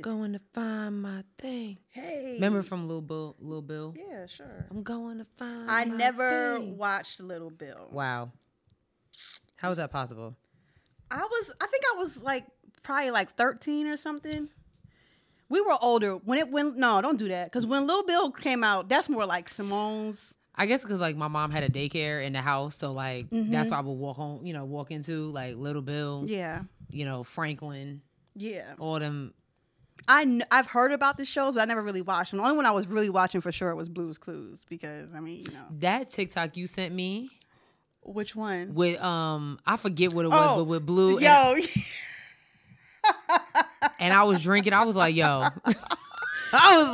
going to find my thing. Hey. Remember from Little Bill? Yeah, sure. I'm going to find my thing. I never watched Little Bill. Wow. How was that possible? I think I was like probably like 13 or something. We were older no, don't do that. Because when Lil Bill came out, that's more like Simone's. I guess because like my mom had a daycare in the house, so like that's why I would walk into like Little Bill. Yeah. You know, Franklin. Yeah. All them. I've heard about the shows, but I never really watched them. The only one I was really watching for sure was Blue's Clues because that TikTok you sent me. Which one? With I forget what it was, but with Blue. Yo. And I was drinking. I was like, yo. I was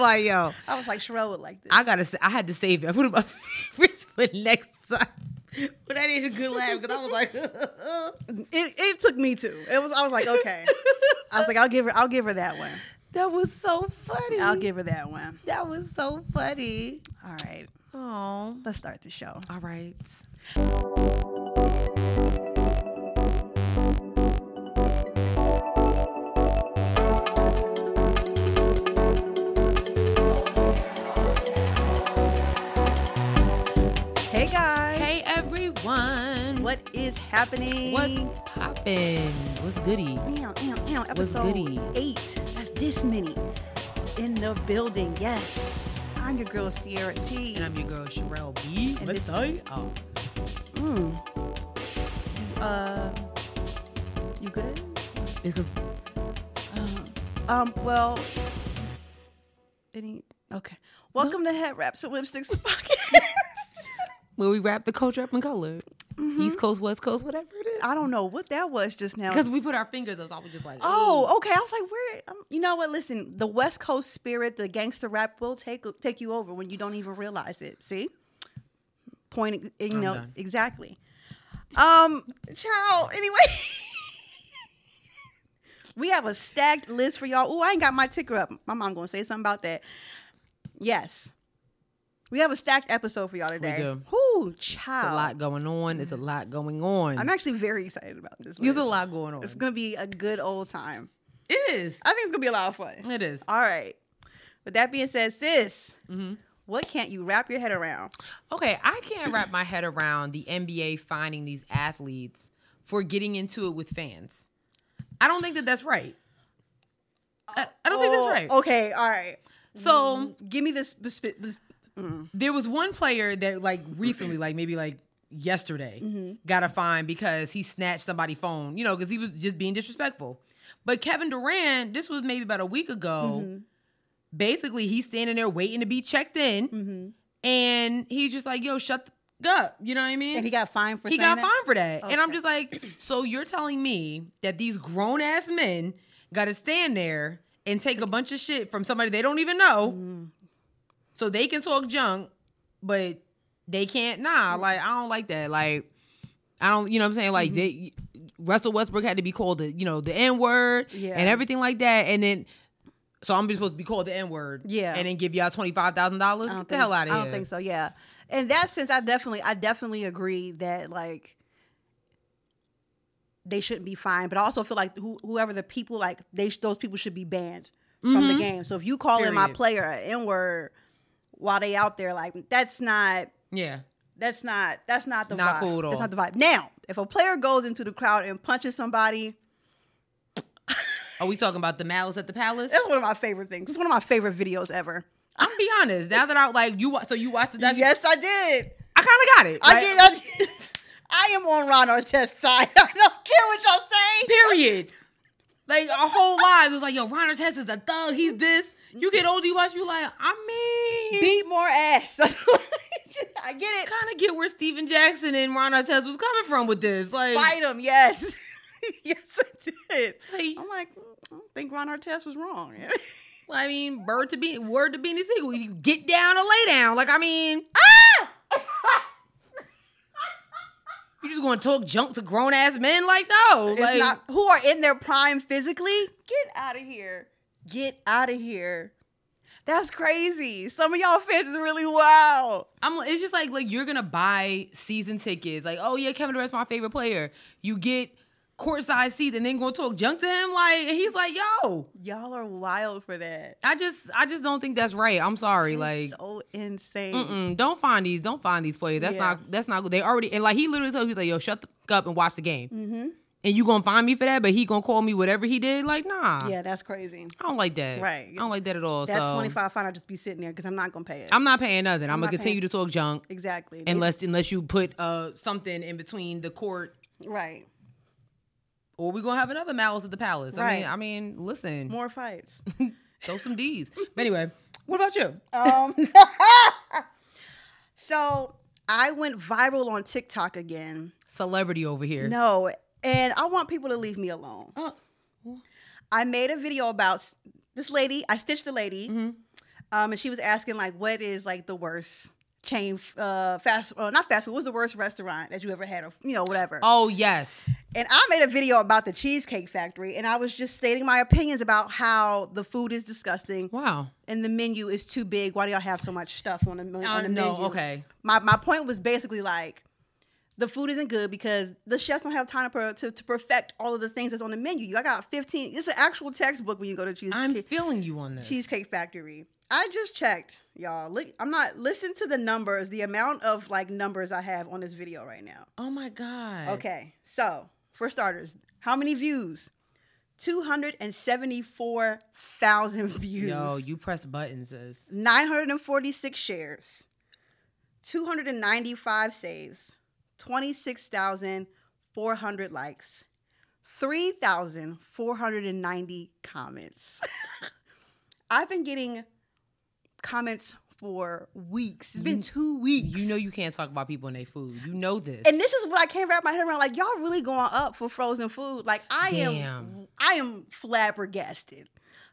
like, Sherelle would like this. I had to save it. I put it in my fridge for next time. But that is a good laugh because I was like, it took me too. I was like, okay. I was like, I'll give her that one. That was so funny. That was so funny. All right. Oh. Let's start the show. All right. What is happening? What's poppin'? What's goody? Episode 8. That's this many in the building. Yes, I'm your girl Sierra T, and I'm your girl Sherelle B. And let's say, you good? Well, okay. Welcome to Head Wraps and Lipsticks Podcast, where we wrap the culture up in color. Mm-hmm. East Coast, West Coast, whatever it is. I don't know what that was just now. Because we put our fingers up, so I was just like, oh, okay. I was like, where? You know what? Listen, the West Coast spirit, the gangster rap will take you over when you don't even realize it. See? Point, exactly. Ciao. Anyway. We have a stacked list for y'all. Ooh, I ain't got my ticker up. My mom going to say something about that. Yes. We have a stacked episode for y'all today. We do. Ooh, child. It's a lot going on. I'm actually very excited about this list. There's a lot going on. It's going to be a good old time. It is. I think it's going to be a lot of fun. It is. All right. With that being said, sis, what can't you wrap your head around? Okay, I can't wrap my head around the NBA finding these athletes for getting into it with fans. I don't think that's right. I don't think that's right. Okay, all right. So give me this There was one player that like recently, like maybe like yesterday, got a fine because he snatched somebody's phone, because he was just being disrespectful. But Kevin Durant, this was maybe about a week ago, basically he's standing there waiting to be checked in, and he's just like, yo, shut the up. You know what I mean? And he got fined for that? He got fined for that. Okay. And I'm just like, so you're telling me that these grown-ass men got to stand there and take a bunch of shit from somebody they don't even know, so they can talk junk, but they can't. Nah, like, I don't like that. Like, I don't, you know what I'm saying? Like, Russell Westbrook had to be called the N-word and everything like that. And then, so I'm just supposed to be called the N-word and then give y'all $25,000? Get the hell out of here. I don't think so, yeah. In that sense, I definitely agree that, like, they shouldn't be fined. But I also feel like whoever the people, like, those people should be banned from the game. So if you call in my player an N-word... while they out there, like, that's not the vibe. Cool at all. That's not the vibe. Now, if a player goes into the crowd and punches somebody, are we talking about the Malice at the Palace? That's one of my favorite things. It's one of my favorite videos ever. I'm gonna be honest. Now that I like you, so you watched the documentary? Yes, I did. I kind of got it. Right? I did. I am on Ron Artest's side. I don't care what y'all say. Period. Like our whole lives it was like, yo, Ron Artest is a thug. He's this. You get older, you watch, you like, I mean... beat more ass. I get it. Kind of get where Steven Jackson and Ron Artest was coming from with this. Like, fight him, yes. Yes, I did. Like, I'm like, I don't think Ron Artest was wrong. Well, I mean, word to Beanie Siegel. You get down or lay down. Like, I mean... Ah! You just gonna talk junk to grown-ass men? Like, no. It's like, not, who are in their prime physically? Get out of here. Get out of here. That's crazy. Some of y'all fans is really wild. It's just like you're going to buy season tickets. Like, oh, yeah, Kevin Durant's my favorite player. You get courtside seat and then gonna talk junk to him. Like, he's like, yo, y'all are wild for that. I just don't think that's right. I'm sorry. He's like, so insane. Don't find these players. That's not good. They already, and like, he literally told me, he's like, yo, shut the up and watch the game. Mm-hmm. And you gonna find me for that, but he gonna call me whatever he did? Like, nah. Yeah, that's crazy. I don't like that. Right. I don't like that at all. That so. 25 fine, I'll just be sitting there because I'm not gonna pay it. I'm not paying nothing. I'm gonna continue to talk junk. Exactly. Unless you put something in between the court. Right. Or we're gonna have another Malice at the Palace. Right. I mean, listen. More fights. Throw some D's. But anyway, what about you? So I went viral on TikTok again. Celebrity over here. No. And I want people to leave me alone. I made a video about this lady. I stitched the lady. Mm-hmm. And she was asking, like, what is, like, the worst chain, not fast food, what's the worst restaurant that you ever had, or, you know, whatever. Oh, yes. And I made a video about the Cheesecake Factory, and I was just stating my opinions about how the food is disgusting. Wow. And the menu is too big. Why do y'all have so much stuff on the menu? No, okay. My point was basically, like, the food isn't good because the chefs don't have time to perfect all of the things that's on the menu. I got 15. It's an actual textbook when you go to Cheesecake. I'm feeling you on this. Cheesecake Factory. I just checked, y'all. Look, I'm not listening to the numbers, the amount of, like, numbers I have on this video right now. Oh, my God. Okay. So, for starters, how many views? 274,000 views. Yo, you press buttons, sis. 946 shares. 295 saves. 26,400 likes, 3,490 comments. I've been getting comments for weeks. It's been 2 weeks. You know you can't talk about people and their food. You know this. And this is what I can't wrap my head around. Like, y'all really going up for frozen food. Like, I am flabbergasted.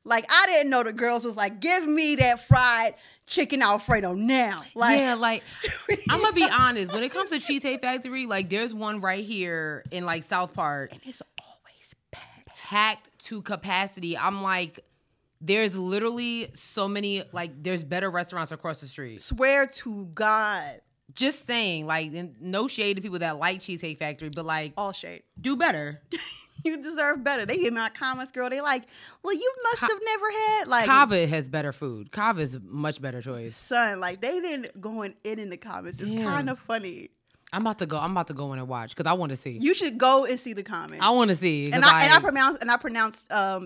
Like, I didn't know the girls was like, give me that fried chicken Alfredo now. Like, yeah, like, I'm going to be honest. When it comes to Cheesecake Factory, like, there's one right here in, like, South Park. And it's always packed. Packed to capacity. I'm like, there's literally so many, like, there's better restaurants across the street. Swear to God. Just saying, like, no shade to people that like Cheesecake Factory, but, like. All shade. Do better. You deserve better. They hit my comments, girl. They like, well, you must have never had, like. Kava has better food. Kava is a much better choice. Son, like, they been going in the comments. It's kind of funny. I'm about to go in and watch because I want to see. You should go and see the comments. I want to see. And I pronounced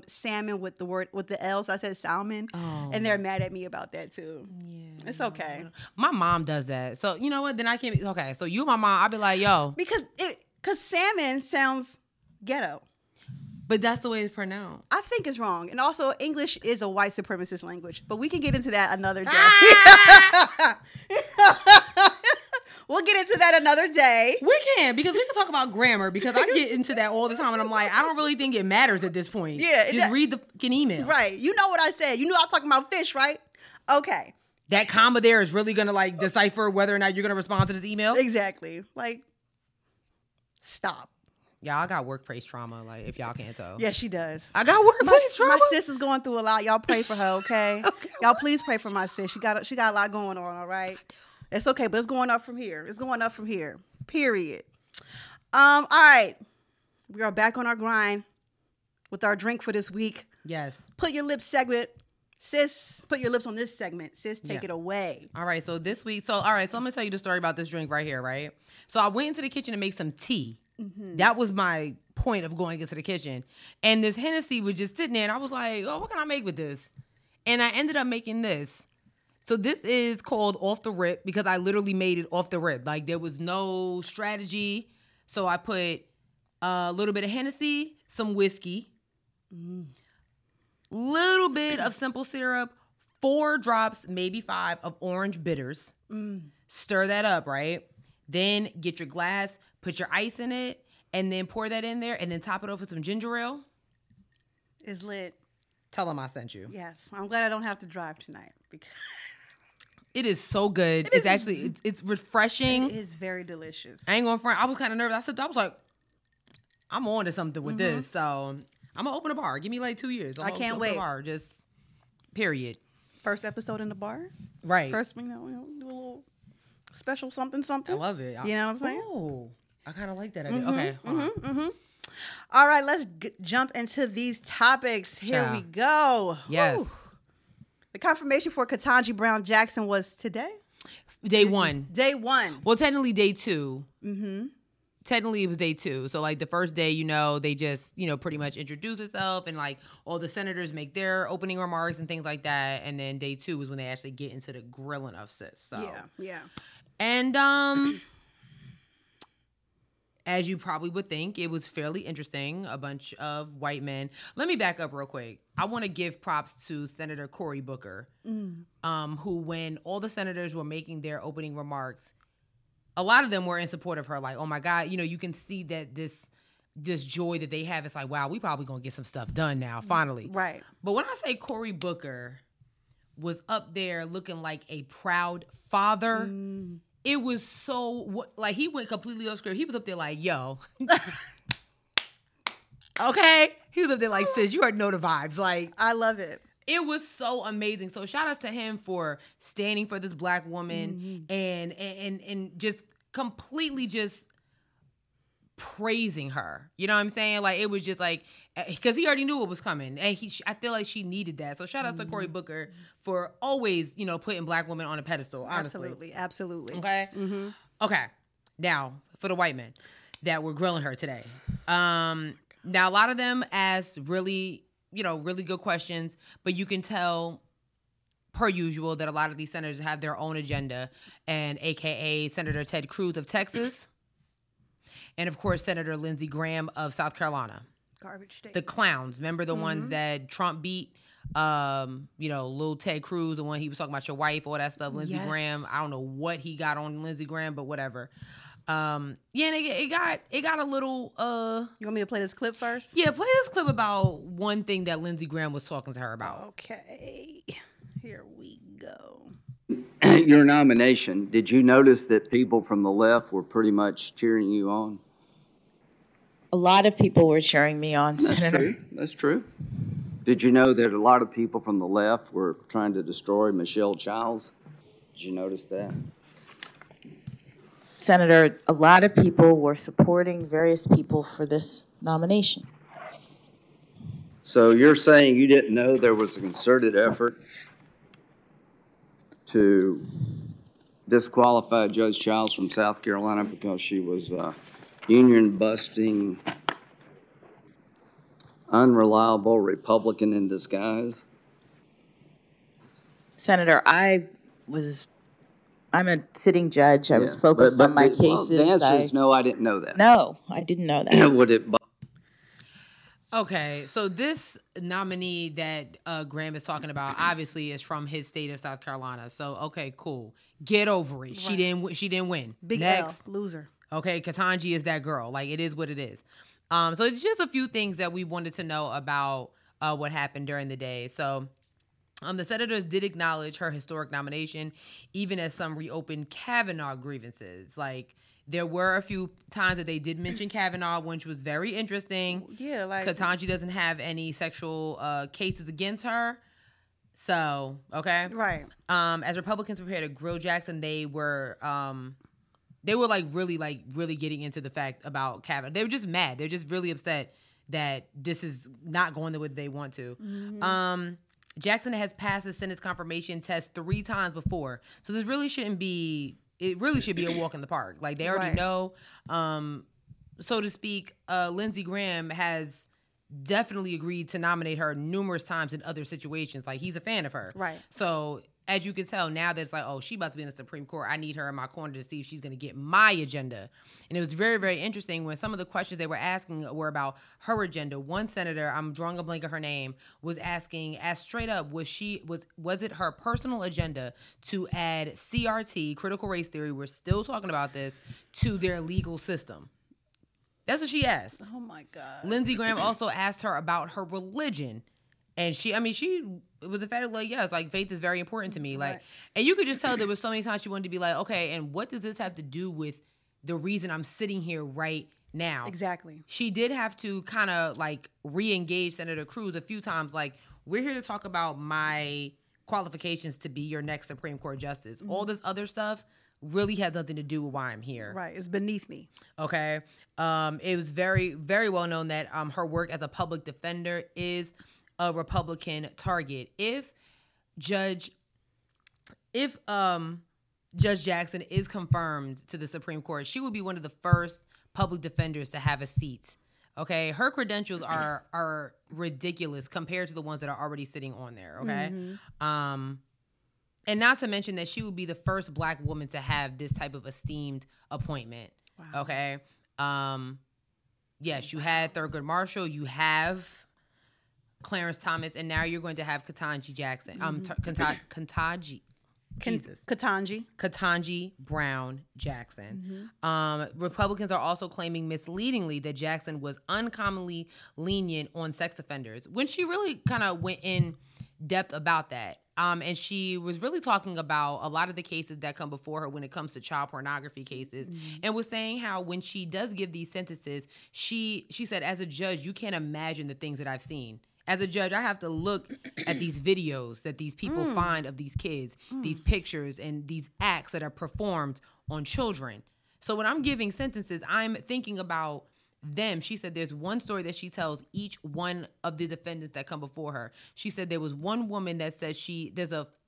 salmon with the word with the L, so I said salmon. Oh. And they're mad at me about that too. Yeah, it's okay. My mom does that, so you know what? Then I can't. Okay, so you, my mom, I'll be like, yo, because salmon sounds ghetto. But that's the way it's pronounced. I think it's wrong. And also, English is a white supremacist language. But we can get into that another day. Ah! We'll get into that another day. We can, because we can talk about grammar, because I get into that all the time. And I'm like, I don't really think it matters at this point. Yeah. Just read the fucking email. Right. You know what I said. You knew I was talking about fish, right? Okay. That comma there is really going to, like, decipher whether or not you're going to respond to this email? Exactly. Like, stop. Y'all got workplace trauma, like, if y'all can't tell. Yeah, she does. I got workplace trauma. My sis is going through a lot. Y'all pray for her, okay? Okay. Y'all please pray for my sis. She got a lot going on, all right? It's okay, but it's going up from here. It's going up from here, period. All right. We are back on our grind with our drink for this week. Yes. Put your lips segment. Sis, put your lips on this segment. Sis, take it away. All right, so this week. So I'm going to tell you the story about this drink right here, right? So I went into the kitchen to make some tea. Mm-hmm. That was my point of going into the kitchen. And this Hennessy was just sitting there, and I was like, oh, what can I make with this? And I ended up making this. So this is called Off the Rip because I literally made it off the rip. Like, there was no strategy. So I put a little bit of Hennessy, some whiskey, little bit of simple syrup, 4 drops, maybe 5 of orange bitters. Mm. Stir that up, right? Then get your glass, put your ice in it, and then pour that in there, and then top it off with some ginger ale. It's lit. Tell them I sent you. Yes. I'm glad I don't have to drive tonight. Because it is so good. It's actually, it's refreshing. It is very delicious. I ain't going front. I was kind of nervous. I was like, I'm on to something with this. So I'm going to open a bar. Give me like 2 years. I can't wait. Bar. Just period. First episode in the bar? Right. First, you know, we'll do a little special something. I love it. You know what I'm saying? Oh, I kind of like that idea. Mm-hmm, okay. Hold on. All right, let's jump into these topics. Here we go. Yes. Whew. The confirmation for Ketanji Brown Jackson was today? Day one. Well, technically day two. Mm-hmm. Technically, it was day two. So, like, the first day, you know, they just, you know, pretty much introduce herself and, like, all the senators make their opening remarks and things like that. And then day two is when they actually get into the grilling of sis. So. Yeah. And as you probably would think, it was fairly interesting. A bunch of white men. Let me back up real quick. I want to give props to Senator Cory Booker, who, when all the senators were making their opening remarks, a lot of them were in support of her, like, oh, my God, you know, you can see that this joy that they have. It's like, wow, we probably going to get some stuff done now, finally. Right. But when I say Cory Booker was up there looking like a proud father, it was so, like, he went completely off script. He was up there like, yo. Okay? He was up there like, sis, you already know the vibes. Like, I love it. It was so amazing. So shout out to him for standing for this black woman and just completely just praising her. You know what I'm saying? Like, it was just like, because he already knew what was coming. And I feel like she needed that. So shout out to Cory Booker for always, you know, putting black women on a pedestal, honestly. Absolutely. Okay? Mm-hmm. Okay. Now, for the white men that were grilling her today. Now, a lot of them asked really good questions, but you can tell, per usual, that a lot of these senators have their own agenda, and AKA Senator Ted Cruz of Texas, and of course, Senator Lindsey Graham of South Carolina. Garbage state. The clowns. Remember the ones that Trump beat? You know, little Ted Cruz, the one he was talking about your wife, all that stuff. Lindsey Graham. I don't know what he got on Lindsey Graham, but whatever. And it got a little You want me to play this clip first? Yeah, play this clip about one thing that Lindsey Graham was talking to her about. Okay. Here we go. Your nomination, did you notice that people from the left were pretty much cheering you on? A lot of people were cheering me on, Senator. That's true. Did you know that a lot of people from the left were trying to destroy Michelle Childs? Did you notice that? Senator, a lot of people were supporting various people for this nomination. So you're saying you didn't know there was a concerted effort to disqualify Judge Childs from South Carolina because she was union-busting, unreliable Republican in disguise? Senator, I'm a sitting judge. I was focused on my cases. Well, the answer is no, I didn't know that. No, I didn't know that. Would it? Okay, so this nominee that Graham is talking about obviously is from his state of South Carolina. So, okay, cool. Get over it. Right. She didn't win. Big next L, loser. Okay, Ketanji is that girl. Like, it is what it is. So it's just a few things that we wanted to know about what happened during the day. So. The senators did acknowledge her historic nomination, even as some reopened Kavanaugh grievances. Like, there were a few times that they did mention Kavanaugh, which was very interesting. Yeah, like... Ketanji doesn't have any sexual cases against her. So, okay? Right. As Republicans prepared to grill Jackson, they were, like, really getting into the fact about Kavanaugh. They were just mad. They're just really upset that this is not going the way they want to. Mm-hmm. Jackson has passed the Senate's confirmation test 3 times before. So this really shouldn't be, it really should be a walk in the park. Like, they already know, so to speak. Lindsey Graham has definitely agreed to nominate her numerous times in other situations. Like, he's a fan of her. Right. So as you can tell now that it's like, oh, she's about to be in the Supreme Court. I need her in my corner to see if she's going to get my agenda. And it was very, very interesting when some of the questions they were asking were about her agenda. One senator, I'm drawing a blank of her name, was asking, as straight up, was it her personal agenda to add CRT, critical race theory, we're still talking about this, to their legal system? That's what she asked. Oh, my God. Lindsey Graham also asked her about her religion. And she was the fact of like, yes, like, faith is very important to me. Like, and you could just tell there was so many times she wanted to be like, okay, and what does this have to do with the reason I'm sitting here right now? Exactly. She did have to kind of like re-engage Senator Cruz a few times. Like, we're here to talk about my qualifications to be your next Supreme Court justice. Mm-hmm. All this other stuff, really has nothing to do with why I'm here. Right. It's beneath me. Okay. It was very, very well known that her work as a public defender is a Republican target. If Judge Jackson is confirmed to the Supreme Court, she will be one of the first public defenders to have a seat. Okay, her credentials are ridiculous compared to the ones that are already sitting on there. Okay, mm-hmm. And not to mention that she will be the first Black woman to have this type of esteemed appointment. Wow. Okay, yes, you had Thurgood Marshall, you have Clarence Thomas, and now you're going to have Ketanji Jackson. Ketanji Brown Jackson. Mm-hmm. Republicans are also claiming misleadingly that Jackson was uncommonly lenient on sex offenders, when she really kind of went in depth about that. And she was really talking about a lot of the cases that come before her when it comes to child pornography cases, mm-hmm. and was saying how when she does give these sentences, she said, as a judge, you can't imagine the things that I've seen. As a judge, I have to look at these videos that these people find of these kids, these pictures, and these acts that are performed on children. So when I'm giving sentences, I'm thinking about them. She said there's one story that she tells each one of the defendants that come before her. She said there was one woman that said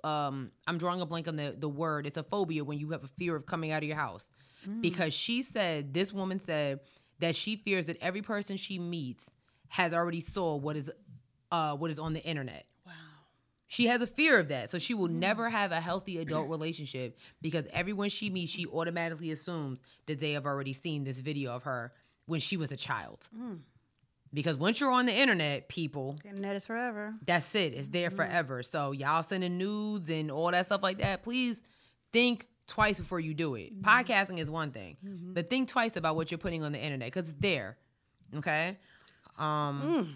I'm drawing a blank on the word. It's a phobia when you have a fear of coming out of your house. Because this woman said that she fears that every person she meets has already saw what is on the internet. Wow. She has a fear of that. So she will never have a healthy adult relationship because everyone she meets, she automatically assumes that they have already seen this video of her when she was a child. Because once you're on the internet, people... The internet is forever. That's it. It's there forever. So y'all sending nudes and all that stuff like that, please think twice before you do it. Podcasting is one thing. But think twice about what you're putting on the internet because it's there. Okay? Oh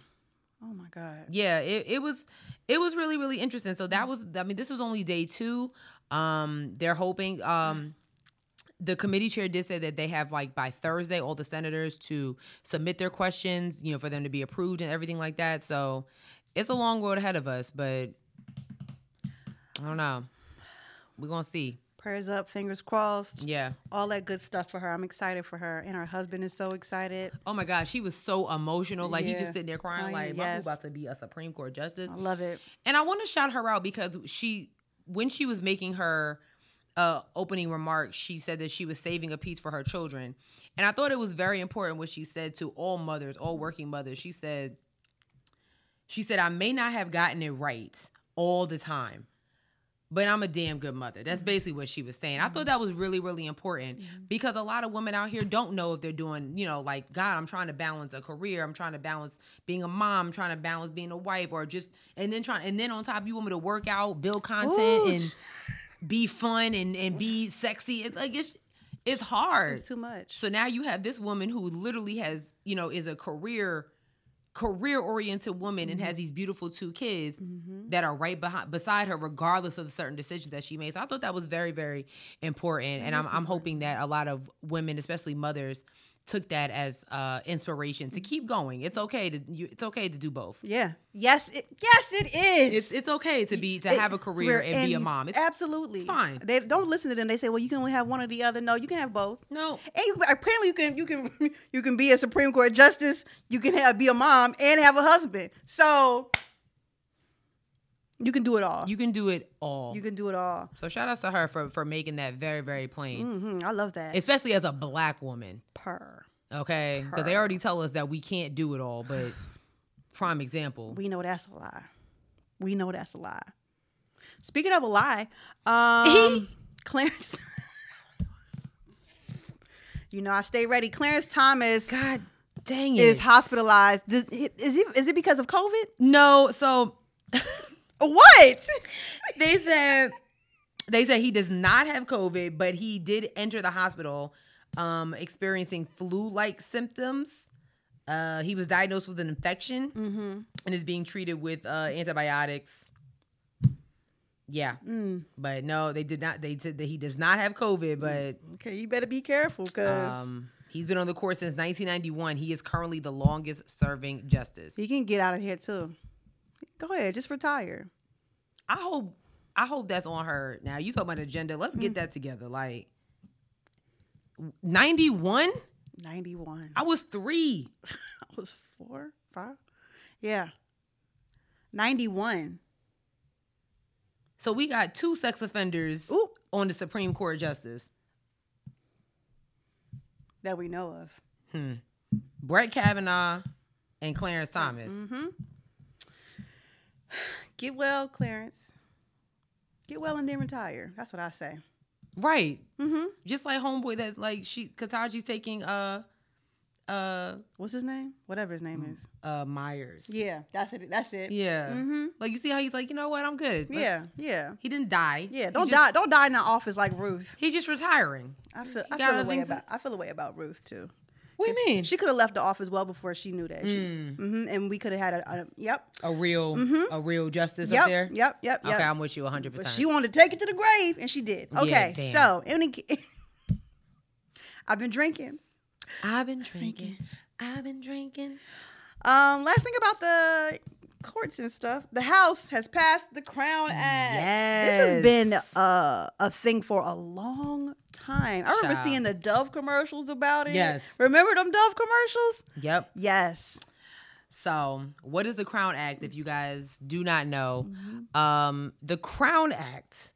my God. Yeah, it was really, really interesting. So this was only day two. They're hoping, the committee chair did say that they have by Thursday, all the senators to submit their questions, for them to be approved and everything like that. So it's a long road ahead of us, but I don't know. We're going to see. Prayers up, fingers crossed. Yeah. All that good stuff for her. I'm excited for her. And her husband is so excited. Oh, my God. She was so emotional. Like, He just sitting there crying my boo about to be a Supreme Court justice. I love it. And I want to shout her out because when she was making her opening remarks, she said that she was saving a piece for her children. And I thought it was very important what she said to all mothers, all working mothers. She said, I may not have gotten it right all the time, but I'm a damn good mother. That's basically what she was saying. I thought that was really, really important because a lot of women out here don't know if they're doing, God, I'm trying to balance a career. I'm trying to balance being a mom, I'm trying to balance being a wife, and then on top you want me to work out, build content, Ooh. And be fun and be sexy. It's like, it's hard. It's too much. So now you have this woman who literally has, is a career-oriented woman and has these beautiful two kids that are right beside her, regardless of the certain decisions that she made. So I thought that was very, very important, and I'm hoping that a lot of women, especially mothers, took that as inspiration to keep going. It's okay to do both. Yeah. Yes, it is. It's okay to have a career and be a mom. Absolutely, it's fine. They don't listen to them. They say, well, you can only have one or the other. No, you can have both. No. And apparently, you can be a Supreme Court justice. You can be a mom and have a husband. So you can do it all. So shout out to her for making that very, very plain. I love that. Especially as a Black woman. Okay? Because they already tell us that we can't do it all, but prime example. We know that's a lie. Speaking of a lie, Clarence... I stay ready. Clarence Thomas... God dang it. ...is hospitalized. Is it because of COVID? No, so... What? They said he does not have COVID, but he did enter the hospital experiencing flu-like symptoms. He was diagnosed with an infection and is being treated with antibiotics. Yeah. But no, they did not. They said that he does not have COVID, but... Okay, you better be careful because... he's been on the court since 1991. He is currently the longest-serving justice. He can get out of here, too. Go ahead, just retire. I hope that's on her. Now you talking about agenda. Let's get that together. Like, 91? 91. I was 3. I was 4, 5. Yeah. 91. So we got 2 sex offenders Ooh. On the Supreme Court justice. That we know of. Brett Kavanaugh and Clarence Thomas. Mm-hmm. Get well, Clarence. Get well and then retire. That's what I say. Right. Mm-hmm. Just like homeboy that's like Ketanji's taking what's his name? Whatever his name is. Myers. Yeah, that's it. Yeah. Mm-hmm. Like you see how he's like, you know what, I'm good. Yeah. He didn't die. Yeah, don't die in the office like Ruth. He's just retiring. I feel a way about Ruth too. What do you mean? She could have left the office well before she knew that. And we could have had a real justice up there. Yep. Okay, I'm with you 100%. But she wanted to take it to the grave, and she did. Okay, yeah, so I've been drinking. Last thing about the courts and stuff. The House has passed the Crown Act. Yes. This has been a thing for a long time. I remember seeing the Dove commercials about it. Yes. Remember them Dove commercials? Yep. Yes. So, what is the Crown Act, if you guys do not know? Mm-hmm. The Crown Act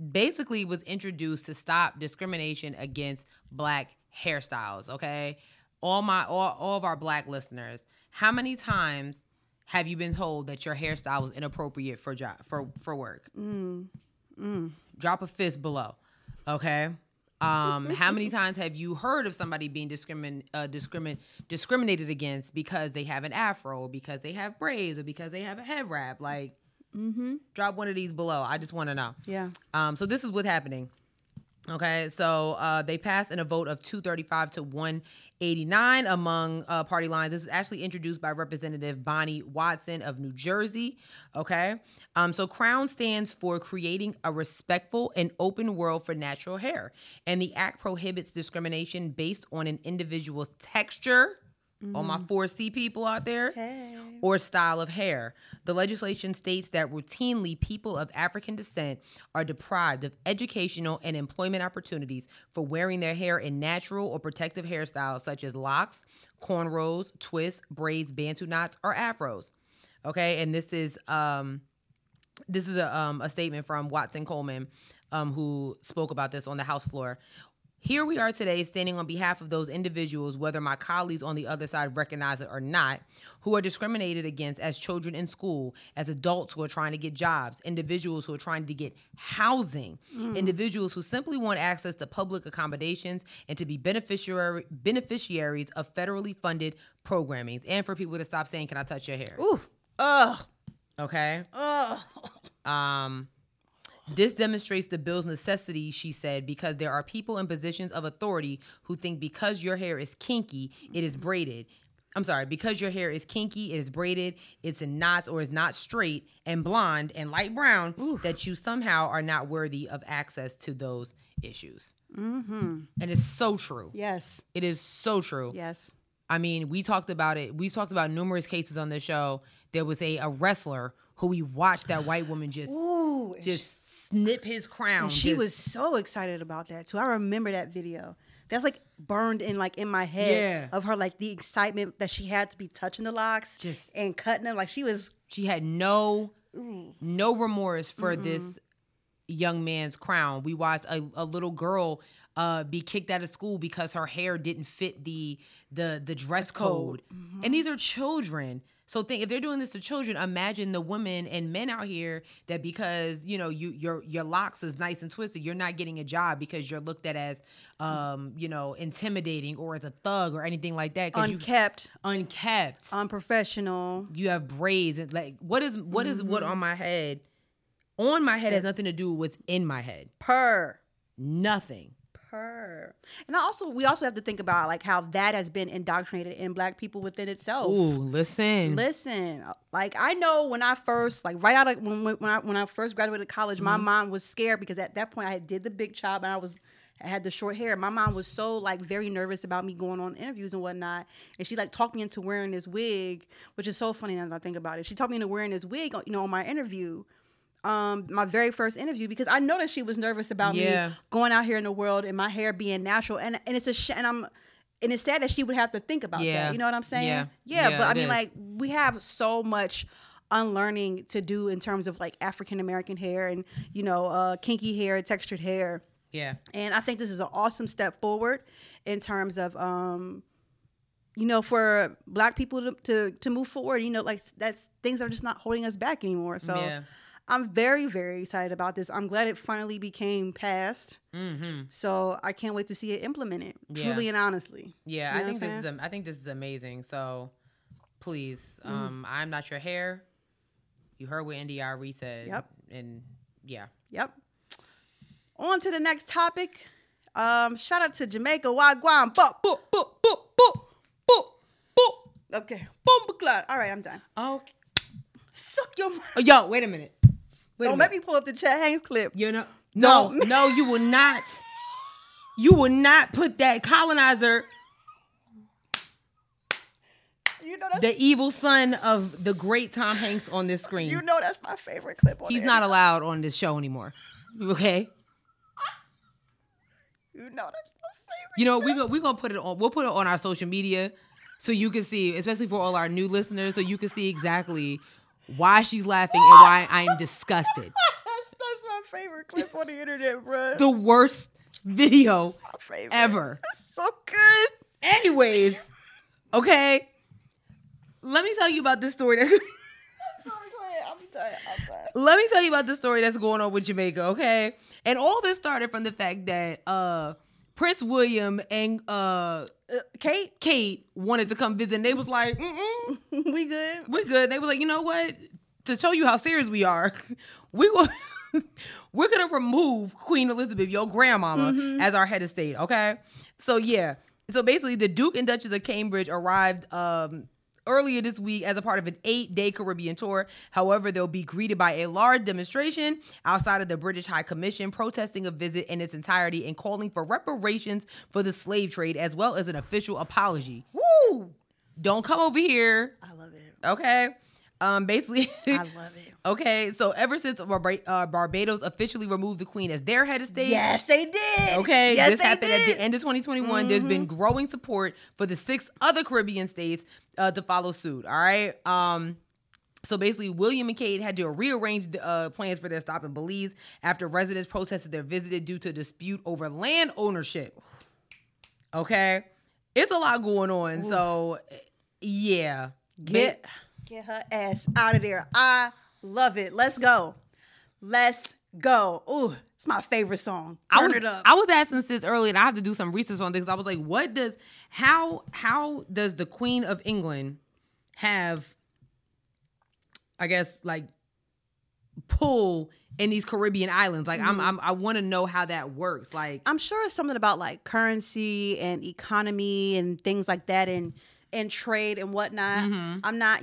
basically was introduced to stop discrimination against Black hairstyles, okay? All of our Black listeners, how many times have you been told that your hairstyle was inappropriate for work? Drop a fist below, okay? How many times have you heard of somebody being discriminated against because they have an afro, because they have braids, or because they have a head wrap? Like, drop one of these below. I just want to know. Yeah. So this is what's happening. Okay, so they passed in a vote of 235 to 189 among party lines. This was actually introduced by Representative Bonnie Watson of New Jersey. Okay, so Crown stands for creating a respectful and open world for natural hair. And the act prohibits discrimination based on an individual's texture. All my 4C people out there, or style of hair. The legislation states that routinely people of African descent are deprived of educational and employment opportunities for wearing their hair in natural or protective hairstyles such as locks, cornrows, twists, braids, bantu knots, or afros. Okay, and this is a statement from Watson Coleman, who spoke about this on the House floor. Here we are today standing on behalf of those individuals, whether my colleagues on the other side recognize it or not, who are discriminated against as children in school, as adults who are trying to get jobs, individuals who are trying to get housing, individuals who simply want access to public accommodations and to be beneficiaries of federally funded programmings, and for people to stop saying, can I touch your hair? Ooh. Ugh. Okay. Ugh. This demonstrates the bill's necessity, she said, because there are people in positions of authority who think because your hair is kinky, it is braided. I'm sorry, because your hair is kinky, it is braided, it's in knots, or is not straight and blonde and light brown, that you somehow are not worthy of access to those issues. Mm-hmm. And it's so true. Yes. It is so true. Yes. I mean, we talked about it. We talked about numerous cases on this show. There was a wrestler who we watched that white woman just snip his crown. And she was so excited about that too. I remember that video. That's like burned in my head of her, like the excitement that she had to be touching the locks and cutting them. Like she had no remorse for this young man's crown. We watched a little girl be kicked out of school because her hair didn't fit the dress code. Mm-hmm. And these are children. So if they're doing this to children, imagine the women and men out here that because, you know, your locks is nice and twisted, you're not getting a job because you're looked at as, intimidating or as a thug or anything like that. Unkept, unprofessional. You have braids and like what is what on my head? On my head has nothing to do with what's in my head. Nothing. And we also have to think about like how that has been indoctrinated in Black people within itself. Ooh, listen. Like I know when I first when I first graduated college, my mom was scared because at that point I did the big chop and I had the short hair. My mom was so like very nervous about me going on interviews and whatnot, and she like talked me into wearing this wig, which is so funny now that I think about it. She talked me into wearing this wig, you know, on my interview. my very first interview because I noticed she was nervous about me going out here in the world and my hair being natural. And it's a and it's sad that she would have to think about that. You know what I'm saying? Yeah, but I mean, like, we have so much unlearning to do in terms of like African American hair and, you know, kinky hair, textured hair. Yeah. And I think this is an awesome step forward in terms of, you know, for Black people to move forward, you know, like that's things are just not holding us back anymore. So I'm very, very excited about this. I'm glad it finally became passed. Mm-hmm. So I can't wait to see it implemented truly and honestly. Yeah. You know I think this is amazing. So please, I'm not your hair. You heard what NDR said. Yep. And on to the next topic. Shout out to Jamaica. Wagwan. Boop, boop, boop, boop, boop, boop, boop. Okay. Boom, club. All right, I'm done. Oh. Suck your mouth. Oh, yo, wait a minute. Let me pull up the Chet Hanks clip. You know? No, no, you will not. You will not put that colonizer, you know, the evil son of the great Tom Hanks, on this screen. You know that's my favorite clip on He's not allowed on this show anymore. Okay? You know, that's my favorite. You know, we're going to put it on. We'll put it on our social media so you can see, especially for all our new listeners, so you can see exactly why she's laughing and why I'm disgusted. That's my favorite clip on the internet, bro. The worst video ever. That's so good. Anyways, okay. Let me tell you about this story. That's... I'm sorry. Let me tell you about the story that's going on with Jamaica, okay? And all this started from the fact that Prince William and Kate wanted to come visit. And they was like, we good. They were like, you know what? To show you how serious we are, we're going to remove Queen Elizabeth, your grandmama, as our head of state, okay? So, yeah. So, basically, the Duke and Duchess of Cambridge arrived earlier this week as a part of an 8-day Caribbean tour. However, they'll be greeted by a large demonstration outside of the British High Commission, protesting a visit in its entirety and calling for reparations for the slave trade, as well as an official apology. Woo! Don't come over here. I love it. Okay. Basically, I love it. Okay, so ever since Barbados officially removed the Queen as their head of state, yes, they did. Okay, yes, this happened at the end of 2021. There's been growing support for the 6 other Caribbean states to follow suit. All right. So basically, William and Kate had to rearrange the plans for their stop in Belize after residents protested their visit due to dispute over land ownership. Okay, it's a lot going on. Ooh. So, yeah, Get her ass out of there. I love it. Let's go. Ooh, it's my favorite song. Turn it up. I was asking sis earlier, and I have to do some research on this. I was like, how does the Queen of England have, I guess, like, pull in these Caribbean islands? Like, I want to know how that works. Like, I'm sure it's something about like currency and economy and things like that, and trade and whatnot. I'm not,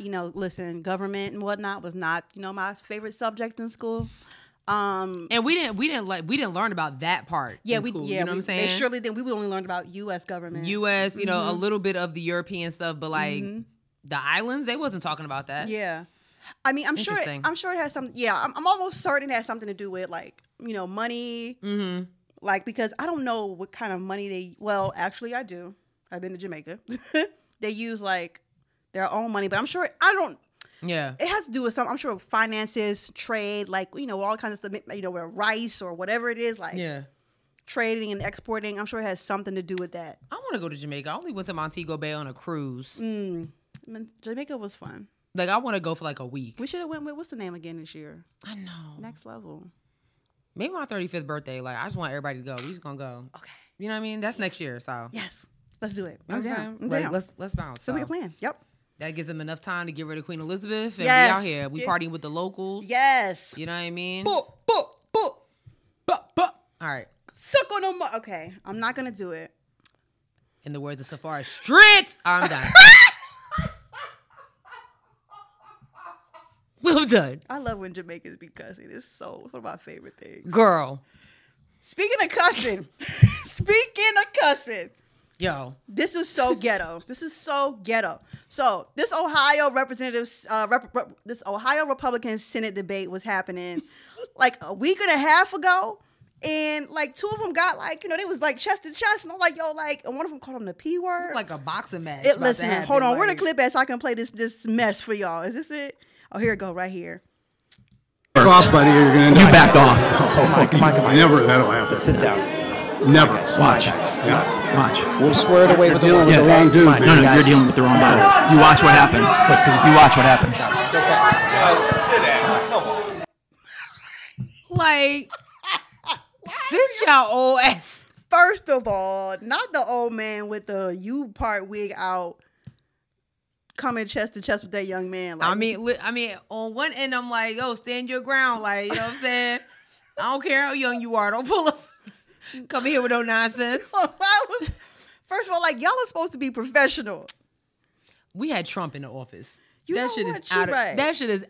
government and whatnot was not, my favorite subject in school. And we didn't learn about that part. Yeah, in school, you know what I'm saying? They surely didn't. We only learned about U.S. government. U.S., a little bit of the European stuff, but like the islands, they wasn't talking about that. Yeah. I mean, I'm sure it has some, I'm almost certain it has something to do with like, money. Mm-hmm. Like, because I don't know what kind of money actually I do. I've been to Jamaica. They use like their own money, but I'm sure it has to do with some, I'm sure finances, trade, like, all kinds of stuff, where rice or whatever it is, like trading and exporting. I'm sure it has something to do with that. I want to go to Jamaica. I only went to Montego Bay on a cruise. I mean, Jamaica was fun. Like, I want to go for like a week. We should have went with, what's the name again this year? I know. Next Level. Maybe my 35th birthday. Like, I just want everybody to go. We just going to go. Okay. You know what I mean? That's next year, so. Yes. Let's do it. I'm down. Let's bounce. So we can plan. Yep. That gives them enough time to get rid of Queen Elizabeth and be out here. We partying with the locals. Yes. You know what I mean? Boop, boop, boop. Boop, boop. All right. Suck on them. Okay. I'm not going to do it. In the words of Safari, strict. I'm done. I'm done. I love when Jamaicans be cussing. It's one of my favorite things. Girl. Speaking of cussing. Yo, this is so ghetto. So this Ohio Republican Senate debate was happening like a week and a half ago. And like two of them got like, you know, they was like chest to chest. And I'm like, yo, like, and one of them called him the P word. It's like a boxing match. Listen, hold on. Like, where the clip at so I can play this mess for y'all? Is this it? Oh, here it go right here. Back off, buddy. You're gonna you back off. Mike. Never. That'll happen. Sit down. Never. Watch. Yeah. Watch. We'll square it away with the wrong dude. No, no, you're dealing with the wrong body. You watch what happens. Listen, you watch what happens. Sit down. Come on. Like. Sit y'all old ass. First of all, not the old man with the you part wig out coming chest to chest with that young man. Like, I mean, on one end, I'm like, yo, stand your ground. Like, you know what I'm saying? I don't care how young you are. Don't pull up. Come here with no nonsense. First of all, like, y'all are supposed to be professional. We had Trump in the office. You that know shit what? Is out right. That shit is.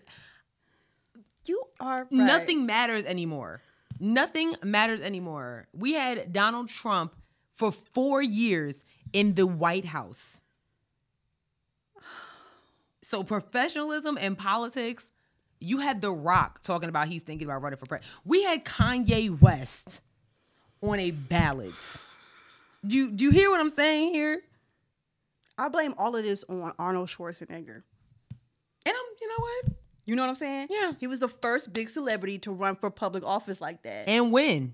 You are right. Nothing matters anymore. Nothing matters anymore. We had Donald Trump for 4 years in the White House. So professionalism and politics, you had The Rock talking about he's thinking about running for president. We had Kanye West on a ballot. Do you hear what I'm saying here? I blame all of this on Arnold Schwarzenegger. And you know what? You know what I'm saying? Yeah. He was the first big celebrity to run for public office like that. And win.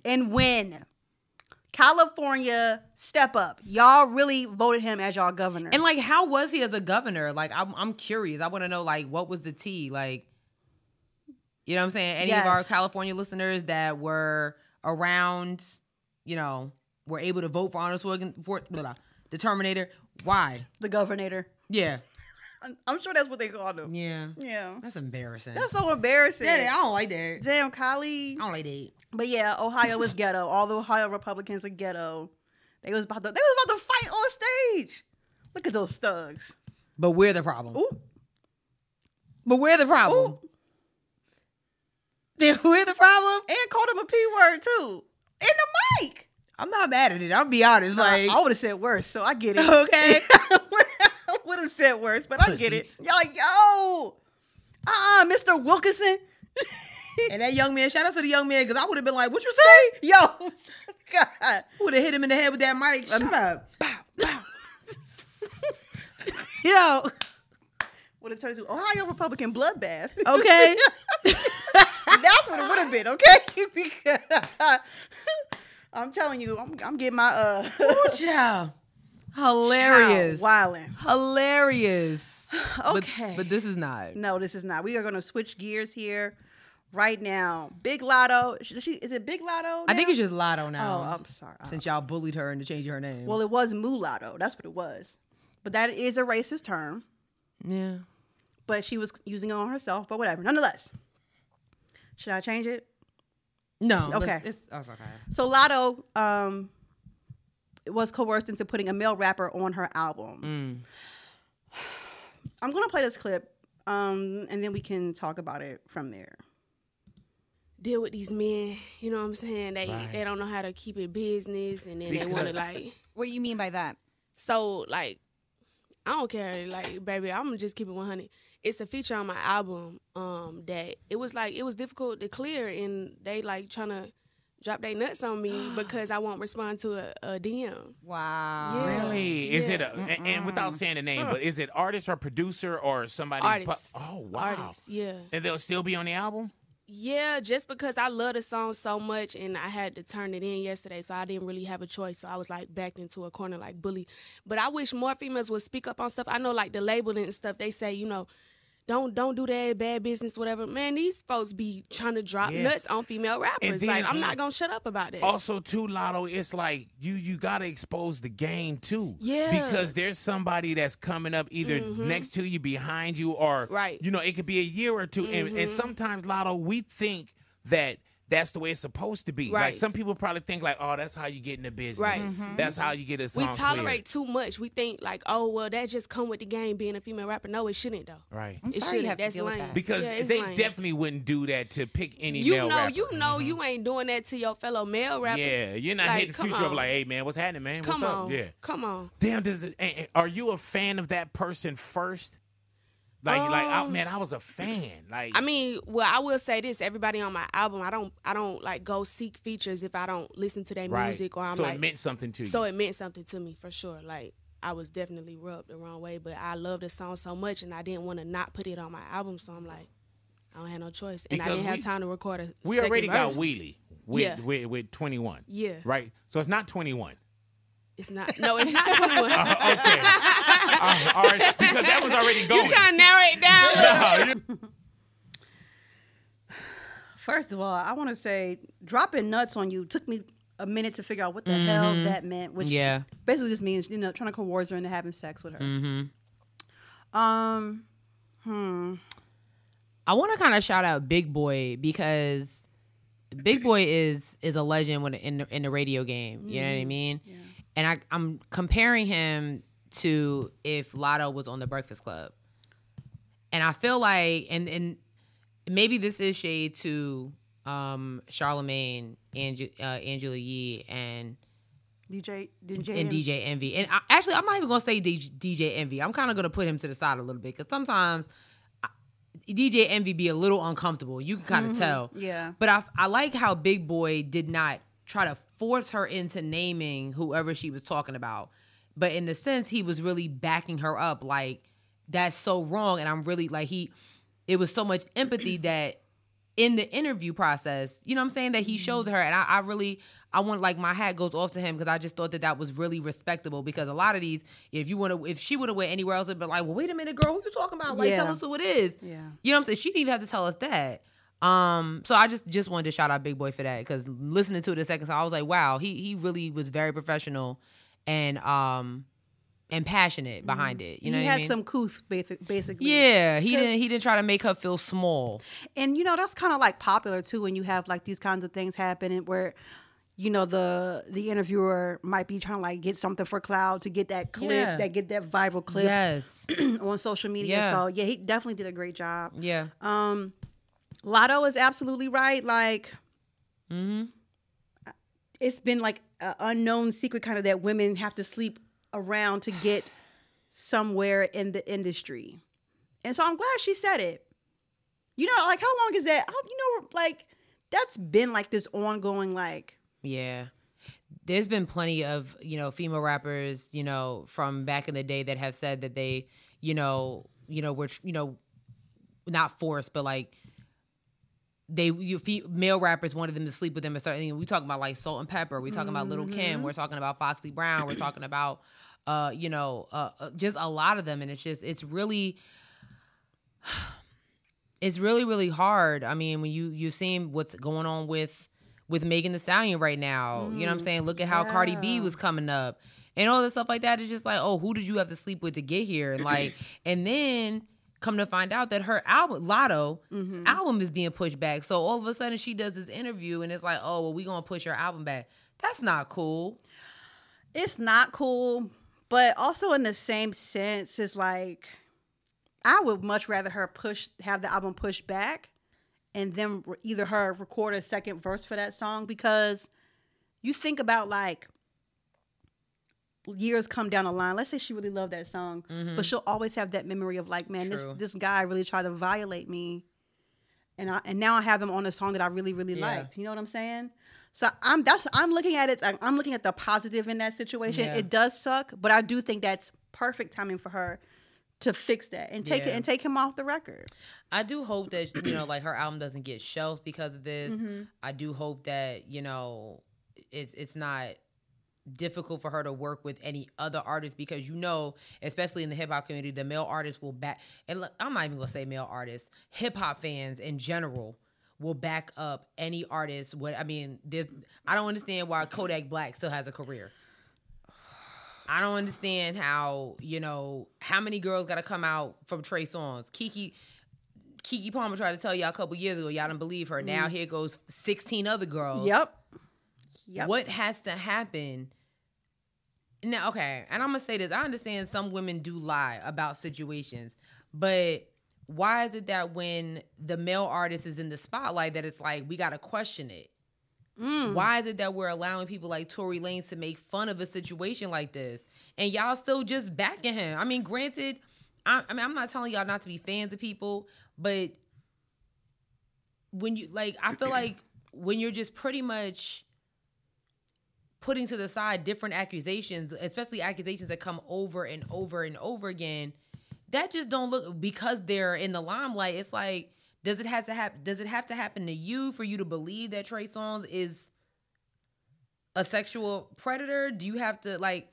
California, step up. Y'all really voted him as y'all governor. And like, how was he as a governor? Like, I'm curious. I want to know, like, what was the tea? Like, you know what I'm saying? Any of our California listeners that were around, you know, were able to vote for Arnold Schwarzenegger, the Terminator. Why? The Governator. Yeah. I'm sure that's what they called him. Yeah. That's embarrassing. That's so embarrassing. Yeah, I don't like that. Damn, Kylie. I don't like that. But yeah, Ohio is ghetto. All the Ohio Republicans are ghetto. They was about to fight on stage. Look at those thugs. But we're the problem. Ooh. But we're the problem. Ooh. We're the problem. And called him a P word too. In the mic. I'm not mad at it. I'll be honest. Like I would have said worse, so I get it. Okay. Would have said worse, but I get it. Y'all like, yo, Mr. Wilkinson. And that young man, shout out to the young man, because I would have been like, what you say? Yo, God. Would have hit him in the head with that mic. Shut up. Bow. Yo. Would have turned to Ohio Republican bloodbath. Okay. That's what it would have been, okay? I'm telling you, I'm getting my... Ooh, child. Hilarious. Wildin'. Hilarious. Okay. But this is not. No, this is not. We are going to switch gears here right now. Big Latto. Is it Big Latto now? I think it's just Latto now. Oh, I'm sorry. Since y'all bullied her into changing her name. Well, it was Mulatto. That's what it was. But that is a racist term. Yeah. But she was using it on herself, but whatever. Nonetheless. Should I change it? No. Okay. It's okay. So Latto, was coerced into putting a male rapper on her album. I'm going to play this clip, and then we can talk about it from there. Deal with these men, you know what I'm saying? They don't know how to keep it business, and then they want to, like... What do you mean by that? So, like, I don't care. Like, baby, I'm going to just keep it 100. It's a feature on my album that it was, like, it was difficult to clear, and they, like, trying to... drop they nuts on me because I won't respond to a DM. Wow. Yeah. Really? Yeah. Is it and without saying the name, but is it artist or producer or somebody? Artist. Oh, wow. Artist, yeah. And they'll still be on the album? Yeah, just because I love the song so much and I had to turn it in yesterday, so I didn't really have a choice. So I was, like, backed into a corner like bully. But I wish more females would speak up on stuff. I know, like, the label and stuff, they say, you know, Don't do that, bad business, whatever. Man, these folks be trying to drop nuts on female rappers. Then, like, I'm not going to shut up about it. Also, too, Latto, it's like you got to expose the game, too. Yeah. Because there's somebody that's coming up either next to you, behind you, or, you know, it could be a year or two. And sometimes, Latto, we think that that's the way it's supposed to be. Right. Like, some people probably think, like, oh, that's how you get in the business. Right. Mm-hmm. That's how you get a song. We tolerate too much. We think, like, oh, well, that just come with the game being a female rapper. No, it shouldn't, though. Right. I'm sorry you have to deal with that. Because they definitely wouldn't do that to pick any male rapper. You know you ain't doing that to your fellow male rapper. Yeah, you're not hitting the future up like, hey, man, what's happening, man? What's up? Yeah. Come on. Damn, are you a fan of that person first? I was a fan. I will say this: everybody on my album, I don't like go seek features if I don't listen to their music or it meant something to you. So it meant something to me for sure. Like I was definitely rubbed the wrong way, but I love the song so much, and I didn't want to not put it on my album. So I'm like, I don't have no choice, and because I didn't have time to record a. We already got Wheelie with 21. Yeah. Right. So it's not 21. It's not. No, it's not 21. Okay. All right. Because that was already going. You trying to narrow it down? First of all, I want to say dropping nuts on you took me a minute to figure out what the hell that meant, which basically just means, you know, trying to coerce her into having sex with her. Mm-hmm. I want to kind of shout out Big Boy because Big Boy is a legend in the radio game. You know what I mean? Yeah. And I'm comparing him to if Latto was on The Breakfast Club. And I feel like, and maybe this is shade to Charlamagne, Angela Yee, and DJ Envy. And I'm not even going to say DJ Envy. I'm kind of going to put him to the side a little bit because sometimes DJ Envy be a little uncomfortable. You can kind of tell. Yeah. But I like how Big Boy did not try to force her into naming whoever she was talking about. But in the sense, he was really backing her up. Like, that's so wrong. And I'm really like, it was so much empathy that in the interview process, you know what I'm saying? That he showed her. And I want, like, my hat goes off to him because I just thought that was really respectable because a lot of these, if she would have went anywhere else, it'd be like, well, wait a minute, girl, who you talking about? Like, tell us who it is. Yeah. You know what I'm saying? She didn't even have to tell us that. So I just wanted to shout out Big Boy for that because listening to it a second time, I was like, wow, he really was very professional and passionate behind it. You know what I mean? He had some couth basically. Yeah, he didn't try to make her feel small. And you know that's kind of like popular too when you have like these kinds of things happening where. You know, the interviewer might be trying to like get something for clout to get that clip, get that viral clip on social media. Yeah. So yeah, he definitely did a great job. Yeah. Latto is absolutely right. Like it's been like an unknown secret kind of that women have to sleep around to get somewhere in the industry. And so I'm glad she said it. You know, like how long is that? You know, like that's been like this ongoing like. Yeah. There's been plenty of, you know, female rappers, you know, from back in the day that have said that they, you know, were, you know, not forced, but like male rappers wanted them to sleep with them and certain thing. We talking about like Salt and Pepper. We talking about Lil' Kim. We're talking about Foxy Brown. We're talking about, you know, just a lot of them. And it's just, it's really, really hard. I mean, when you're seeing what's going on with Megan Thee Stallion right now. You know what I'm saying? Look at how Cardi B was coming up and all this stuff like that. It's just like, oh, who did you have to sleep with to get here? And like, and then come to find out that her album, Latto's album is being pushed back. So all of a sudden she does this interview and it's like, oh, well, we're going to push her album back. That's not cool. It's not cool. But also in the same sense, it's like, I would much rather her have the album pushed back and then either her record a second verse for that song because you think about like years come down the line. Let's say she really loved that song, but she'll always have that memory of like, man, this guy really tried to violate me, and now I have him on a song that I really really liked. You know what I'm saying? So I'm looking at it. I'm looking at the positive in that situation. Yeah. It does suck, but I do think that's perfect timing for her to fix that and take it and take him off the record. I do hope that, you know, like her album doesn't get shelved because of this. I do hope that, you know, it's not difficult for her to work with any other artists because, you know, especially in the hip hop community, the male artists will back, and I'm not even gonna say male artists, hip hop fans in general will back up any artist. I don't understand why Kodak Black still has a career. I don't understand how, you know, how many girls got to come out from Trey Songz. Keke Palmer tried to tell y'all a couple years ago, y'all didn't believe her. Now here goes 16 other girls. Yep. What has to happen? Now, okay, and I'm going to say this. I understand some women do lie about situations, but why is it that when the male artist is in the spotlight that it's like we got to question it? Why is it that we're allowing people like Tory Lanez to make fun of a situation like this? And y'all still just backing him. I mean, granted, I mean, I'm not telling y'all not to be fans of people, but when you like, I feel like when you're just pretty much putting to the side different accusations, especially accusations that come over and over and over again, that just don't look, because they're in the limelight. It's like, does it have to happen to you for you to believe that Trey Songz is a sexual predator? Do you have to, like,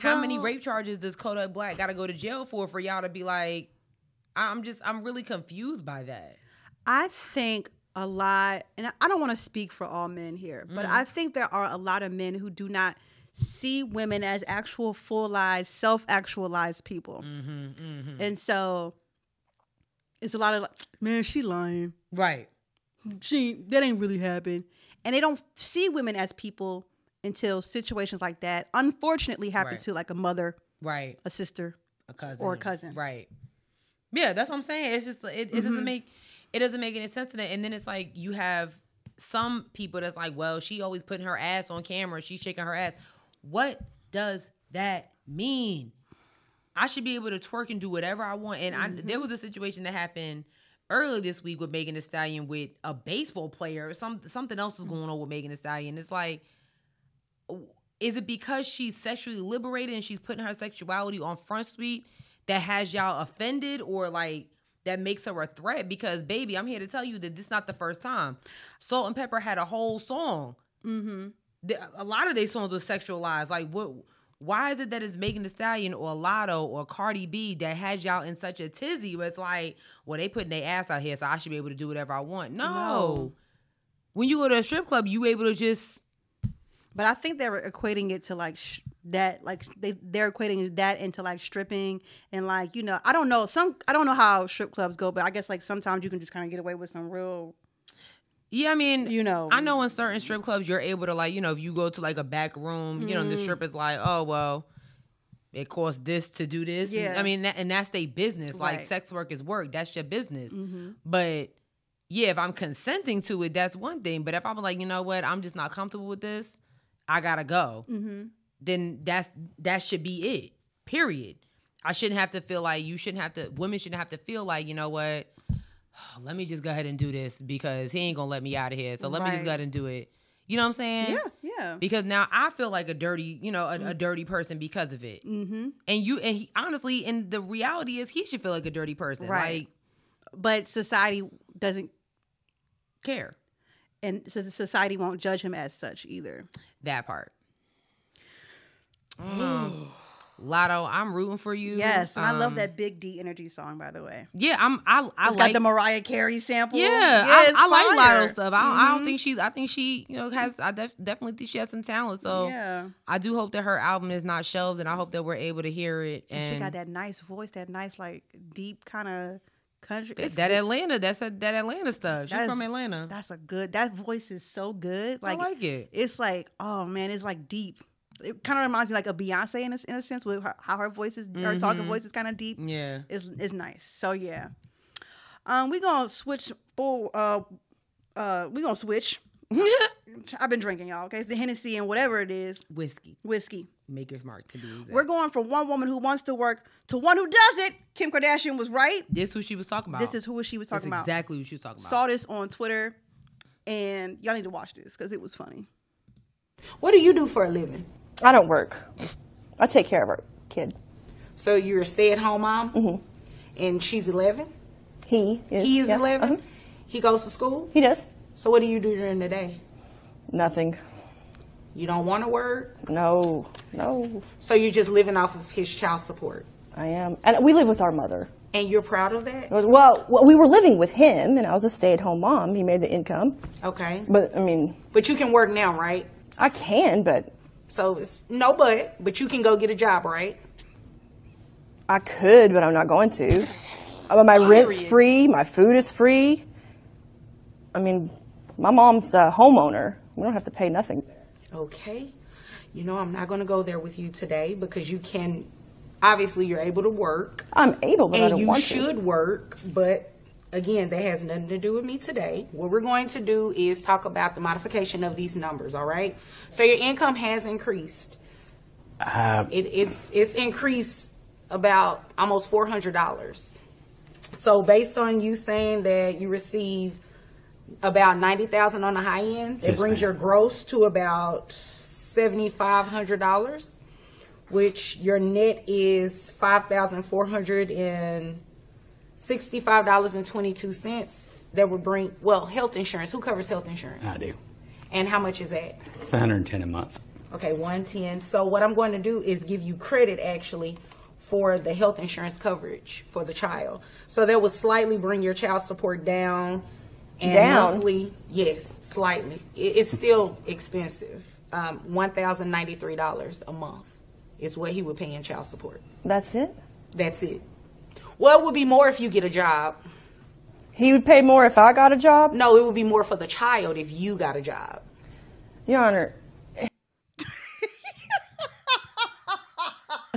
how many rape charges does Kodak Black got to go to jail for y'all to be like, I'm really confused by that. I think a lot, and I don't want to speak for all men here, but I think there are a lot of men who do not see women as actual full-live, self-actualized people. And so it's a lot of, like, man, she lying. Right. That ain't really happened. And they don't see women as people until situations like that unfortunately happen to, like, a mother, a sister, a cousin, or a cousin. Yeah, that's what I'm saying. It's just, it doesn't make... It doesn't make any sense to that. And then it's like you have some people that's like, well, she always putting her ass on camera. She's shaking her ass. What does that mean? I should be able to twerk and do whatever I want. And there was a situation that happened earlier this week with Megan Thee Stallion with a baseball player. Something else was going on with Megan Thee Stallion. It's like, is it because she's sexually liberated and she's putting her sexuality on Front Street that has y'all offended, or like, that makes her a threat? Because, baby, I'm here to tell you that this is not the first time. Salt and Pepper had a whole song. A lot of their songs were sexualized. Like, what? Why is it that it's Megan Thee Stallion or Latto or Cardi B that has y'all in such a tizzy? Where it's like, well, they putting their ass out here, so I should be able to do whatever I want. No. When you go to a strip club, you able to just... But I think they were equating it to, like... they're equating that into, like, stripping and, like, you know, I don't know how strip clubs go, but I guess, like, sometimes you can just kind of get away with some real. Yeah, I mean, you know, I know in certain strip clubs you're able to, like, you know, if you go to, like, a back room, you know, the stripper's like, oh, well, it costs this to do this. Yeah. And, I mean, and that's their business. Like, sex work is work. That's your business. But yeah, if I'm consenting to it, that's one thing. But if I'm like, you know what, I'm just not comfortable with this, I gotta go. Then that should be it, period. I shouldn't have to feel like, women shouldn't have to feel like, you know what, let me just go ahead and do this because he ain't gonna let me out of here. So let me just go ahead and do it. You know what I'm saying? Yeah. Because now I feel like a dirty person because of it. And he, honestly, and the reality is he should feel like a dirty person. Like, but society doesn't care. And so society won't judge him as such either. That part. Latto, I'm rooting for you. Yes, and I love that Big D energy song, by the way. Yeah, it's got the Mariah Carey sample. I like Latto stuff. I think she, you know, has. I definitely think she has some talent. So yeah, I do hope that her album is not shelved, and I hope that we're able to hear it. And she got that nice voice, that nice, like, deep kind of country. That Atlanta stuff. She's from Atlanta. That voice is so good. Like, I like it. It's like, oh man, it's like deep. It kind of reminds me, like, of Beyonce in a sense, with how her voice is, her talking voice is kind of deep. Yeah, it's nice. So yeah, we gonna switch full. We gonna switch. I've been drinking, y'all. Okay, it's the Hennessy and whatever it is, whiskey, Maker's Mark to be exact. We're going from one woman who wants to work to one who doesn't. Kim Kardashian was right. This is who she was talking about. That's exactly who she was talking about. Saw this on Twitter, and y'all need to watch this because it was funny. What do you do for a living? I don't work. I take care of her kid. So you're a stay-at-home mom? Mm-hmm. And she's 11? He is 11? Uh-huh. He goes to school? He does. So what do you do during the day? Nothing. You don't want to work? No. So you're just living off of his child support? I am. And we live with our mother. And you're proud of that? Well, we were living with him, and I was a stay-at-home mom. He made the income. Okay. But, I mean... But you can work now, right? I can, but... So it's no but you can go get a job, right? I could, but I'm not going to. My rent's free. My food is free. I mean, my mom's a homeowner. We don't have to pay nothing. Okay. You know, I'm not going to go there with you today because you can... Obviously, you're able to work. I'm able, but I don't want to. And you should work, but... Again, that has nothing to do with me today. What we're going to do is talk about the modification of these numbers, all right? So your income has increased. It's increased about almost $400. So based on you saying that you receive about $90,000 on the high end, it brings your gross to about $7,500, which your net is $5,465.22. That would bring, well, health insurance. Who covers health insurance? I do. And how much is that? It's $110 a month. Okay, $110. So what I'm going to do is give you credit, actually, for the health insurance coverage for the child. So that will slightly bring your child support down. And monthly, yes, slightly. It's still expensive. $1,093 a month is what he would pay in child support. That's it? That's it. Well, it would be more if you get a job. He would pay more if I got a job? No, it would be more for the child if you got a job. Your Honor.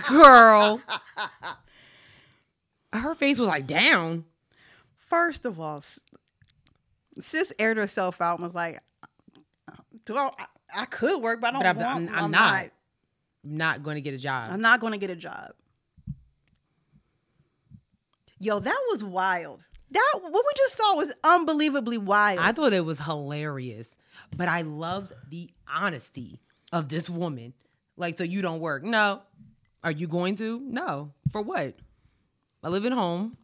Girl. Her face was like, down. First of all, sis aired herself out and was like, I could work, but I don't want. I'm not going to get a job. I'm not going to get a job. Yo, that was wild. That what we just saw was unbelievably wild. I thought it was hilarious, but I loved the honesty of this woman. Like, so you don't work? No. Are you going to? No. For what? I live at home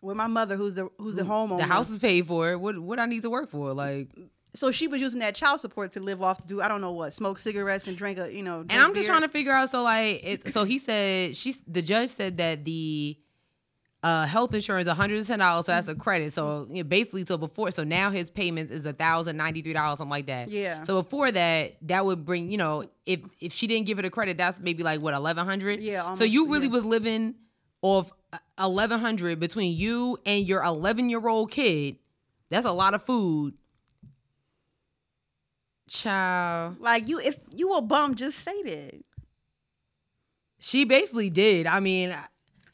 with my mother, who's the homeowner. The house is paid for. What I need to work for? Like, so she was using that child support to live off to do I don't know what, smoke cigarettes and drink a Drink and I'm just beer. Trying to figure out. So like, so he said the judge said that the. Health insurance, $110, so that's a credit. So basically, so now his payments is $1,093, something like that. Yeah. So before that would bring, if she didn't give it a credit, that's maybe like what, $1,100. Yeah. Almost, so you really was living off $1,100 between you and your 11-year-old kid. That's a lot of food. Child, like you, if you a bum, just say that. She basically did. I mean.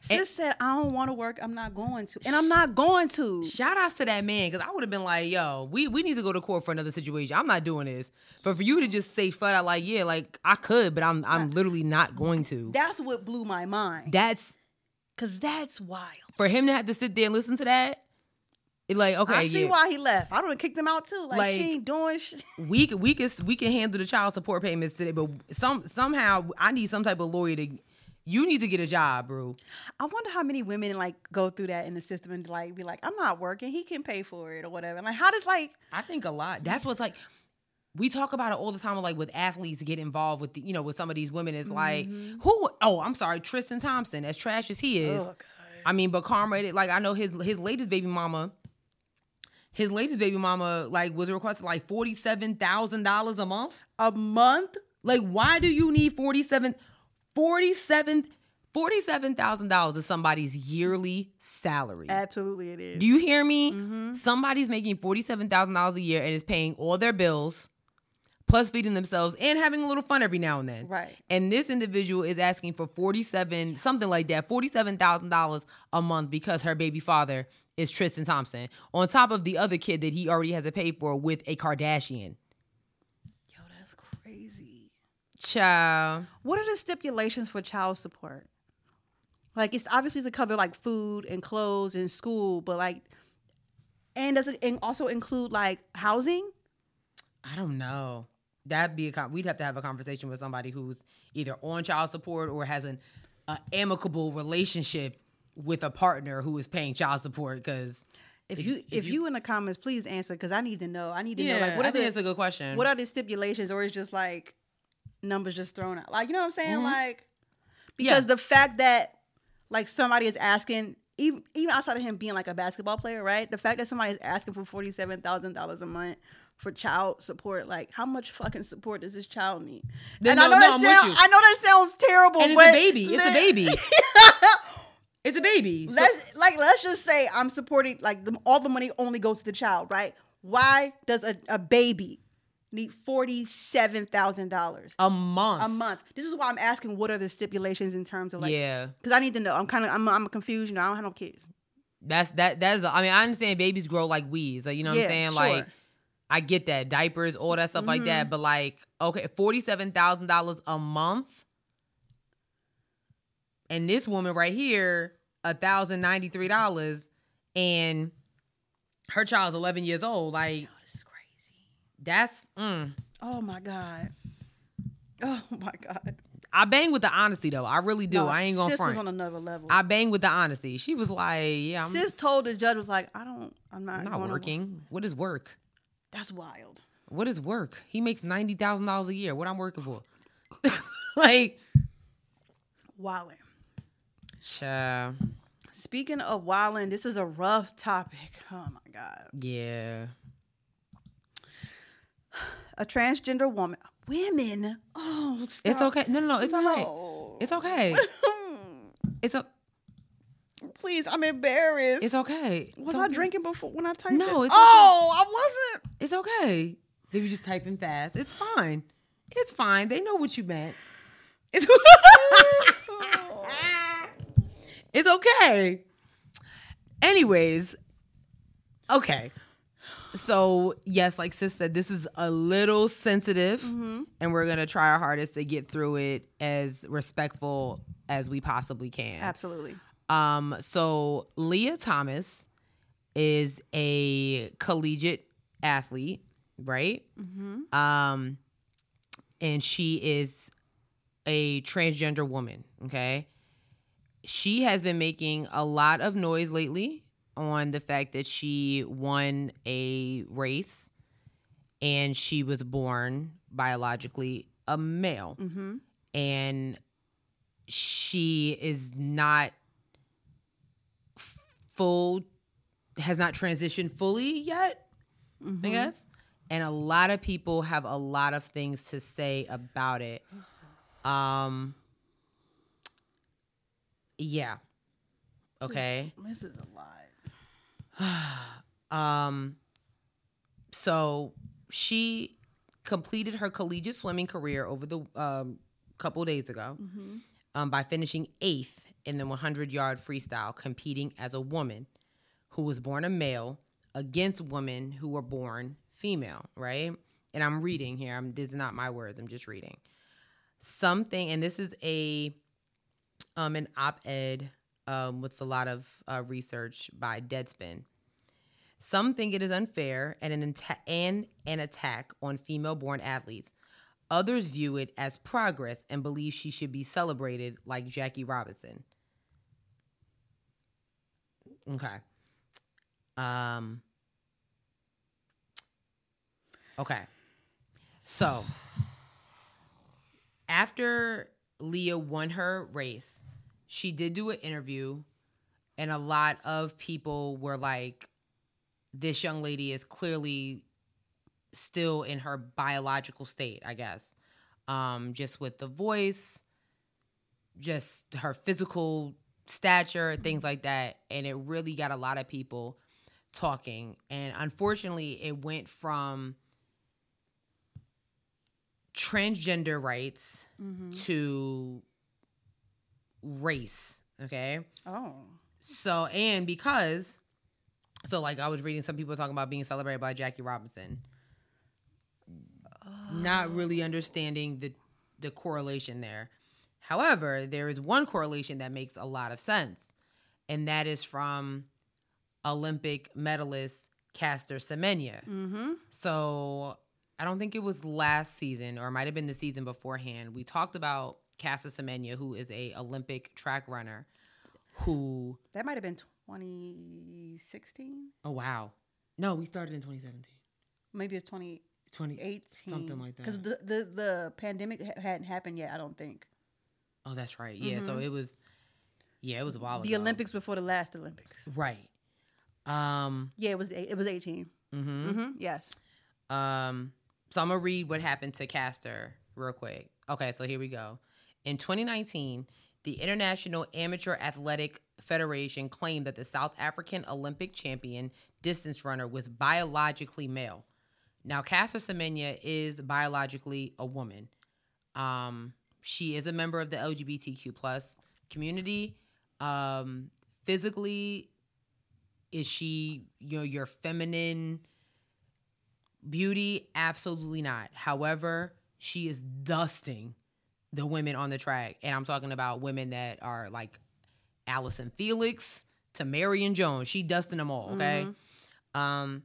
Sis said, I don't want to work. I'm not going to. And I'm not going to. Shout outs to that man, because I would have been like, yo, we need to go to court for another situation. I'm not doing this. But for you to just say flat out like, yeah, like I could, but I'm literally not going to. That's what blew my mind. Because that's wild. For him to have to sit there and listen to that, it like, okay. I see why he left. I don't kick them out too. Like she ain't doing shit. We can handle the child support payments today, but somehow I need some type of lawyer to... You need to get a job, bro. I wonder how many women like go through that in the system and like be like, I'm not working. He can pay for it or whatever. And like, how does like? I think a lot. That's what's like. We talk about it all the time. Like with athletes get involved with with some of these women. It's like who? Oh, I'm sorry, Tristan Thompson. As trash as he is, oh, I mean, but karma. Like I know his latest baby mama. His latest baby mama like was requested like $47,000 a month. A month? Like why do you need $47,000 is somebody's yearly salary. Absolutely it is. Do you hear me? Mm-hmm. Somebody's making $47,000 a year and is paying all their bills, plus feeding themselves and having a little fun every now and then. Right. And this individual is asking for $47,000 a month because her baby father is Tristan Thompson, on top of the other kid that he already has to pay for with a Kardashian. Child. What are the stipulations for child support? Like, it's obviously to cover like food and clothes and school, but like, and does it also include like housing? I don't know. We'd have to have a conversation with somebody who's either on child support or has an amicable relationship with a partner who is paying child support. Because if you in the comments, please answer, because I need to know. I need to know. Like, what I think that's a good question. What are the stipulations, or is just like? Numbers just thrown out, like, you know what I'm saying? Mm-hmm. Like, because the fact that like somebody is asking, even outside of him being like a basketball player, right? The fact that somebody is asking for $47,000 a month for child support, like, how much fuccking support does this child need? I know that sounds terrible, and but it's a baby. It's a baby. Let's just say I'm supporting like all the money only goes to the child, right? Why does a baby need $47,000 a month? This is why I'm asking. What are the stipulations in terms of like? Yeah, because I need to know. I'm confused. I don't have no kids. That's. I mean, I understand babies grow like weeds. Like, you know what I'm saying? Sure. Like, I get that, diapers, all that stuff like that. But like, okay, $47,000 a month. And this woman right here, $1,093, and her child's 11 years old. Like, oh, this is crazy. That's oh my God. Oh my God. I bang with the honesty though. I really do. No, I ain't gonna front. Sis was on another level. I bang with the honesty. She was like, yeah. Sis told the judge, was like, I'm not working. What is work? That's wild. What is work? He makes $90,000 a year. What I'm working for? Like, wildin'. Child. Speaking of wildin', this is a rough topic. Oh my God. Yeah. A transgender woman. Women. Oh, stop. It's okay. No. It's all right. It's okay. It's okay. Please, I'm embarrassed. It's okay. Was I drinking before when I typed it? No, it's okay. Oh, I wasn't. It's okay. They were just typing fast. It's fine. It's fine. They know what you meant. It's it's okay. Anyways, okay. So, yes, like sis said, this is a little sensitive, and we're going to try our hardest to get through it as respectful as we possibly can. Absolutely. So Lia Thomas is a collegiate athlete, right? Mm-hmm. And she is a transgender woman, okay? She has been making a lot of noise lately on the fact that she won a race and she was born biologically a male. Mm-hmm. And she is not has not transitioned fully yet, I guess. And a lot of people have a lot of things to say about it. Yeah. Okay. This is a lot. So she completed her collegiate swimming career over the couple days ago by finishing 8th in the 100-yard freestyle, competing as a woman who was born a male against women who were born female, right? And I'm reading here. This is not my words. I'm just reading. Something, and this is an op-ed with a lot of research by Deadspin. Some think it is unfair and an attack on female-born athletes. Others view it as progress and believe she should be celebrated like Jackie Robinson. Okay. Okay. So, after Lia won her race, she did do an interview, and a lot of people were like, this young lady is clearly still in her biological state, I guess. Just with the voice, just her physical stature, things like that. And it really got a lot of people talking. And unfortunately, it went from transgender rights to race, okay? Oh. So, and because, so like I was reading some people talking about being celebrated by Jackie Robinson. Not really understanding the correlation there. However, there is one correlation that makes a lot of sense, and that is from Olympic medalist Caster Semenya. So I don't think it was last season, or it might have been the season beforehand. We talked about Caster Semenya, who is a Olympic track runner. Who that might have been 2016. Oh wow! No, we started in 2017. Maybe it's 2018, something like that. Because the pandemic hadn't happened yet, I don't think. Oh, that's right. Yeah, so it was. Yeah, it was a while ago. The Olympics before the last Olympics. Right. Yeah, it was 18. Yes. So I'm gonna read what happened to Caster real quick. Okay, so here we go. In 2019, the International Amateur Athletic Federation claimed that the South African Olympic champion distance runner was biologically male. Now, Caster Semenya is biologically a woman. She is a member of the LGBTQ plus community. Physically, is she your feminine beauty? Absolutely not. However, she is dusting the women on the track. And I'm talking about women that are like Allison Felix to Marion Jones. She dusting them all, okay? Mm-hmm.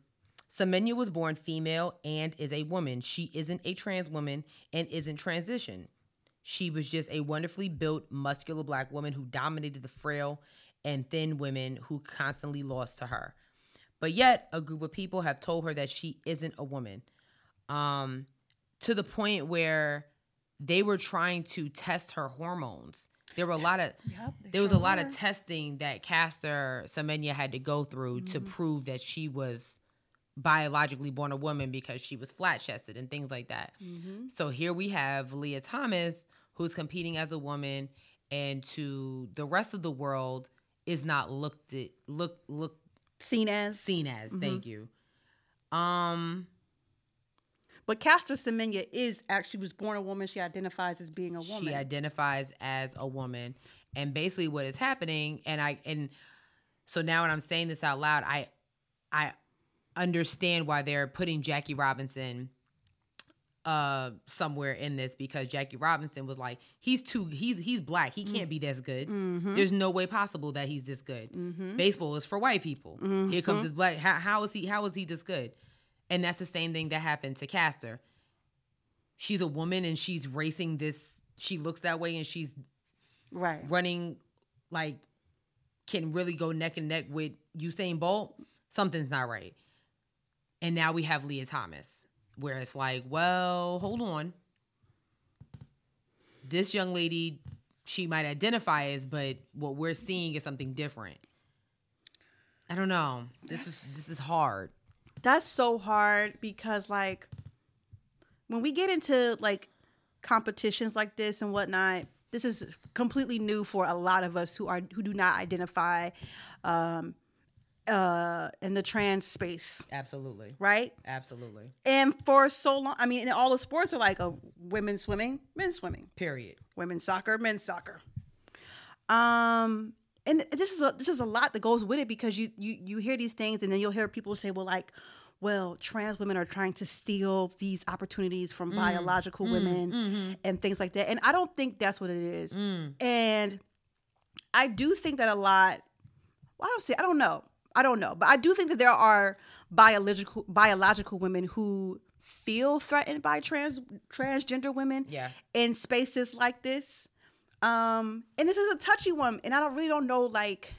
Semenya was born female and is a woman. She isn't a trans woman and isn't transition. She was just a wonderfully built, muscular black woman who dominated the frail and thin women who constantly lost to her. But yet, a group of people have told her that she isn't a woman. To the point where they were trying to test her hormones. There were a lot of there was a lot of testing that Caster Semenya had to go through to prove that she was biologically born a woman because she was flat-chested and things like that. Mm-hmm. So here we have Lia Thomas, who's competing as a woman, and to the rest of the world is not seen as. Mm-hmm. Thank you. But Caster Semenya was born a woman. She identifies as being a woman. She identifies as a woman, and basically what is happening, and so now when I'm saying this out loud, I understand why they're putting Jackie Robinson somewhere in this, because Jackie Robinson was like, he's black. He can't be this good. Mm-hmm. There's no way possible that he's this good. Mm-hmm. Baseball is for white people. Mm-hmm. Here comes this black. How is he this good? And that's the same thing that happened to Caster. She's a woman and she's racing this. She looks that way and she's running, like, can really go neck and neck with Usain Bolt. Something's not right. And now we have Lia Thomas, where it's like, well, hold on. This young lady, she might identify as, but what we're seeing is something different. I don't know. This is hard. That's so hard, because like when we get into like competitions like this and whatnot, this is completely new for a lot of us who do not identify in the trans space. Absolutely. Right? Absolutely. And for so long, I mean, all the sports are like women swimming, men swimming. Period. Women's soccer, men's soccer. And this is a lot that goes with it, because you hear these things and then you'll hear people say, well, trans women are trying to steal these opportunities from biological women and things like that. And I don't think that's what it is. Mm. And I do think that I don't know, but I do think that there are biological women who feel threatened by transgender women in spaces like this. And this is a touchy one, and I don't know, like,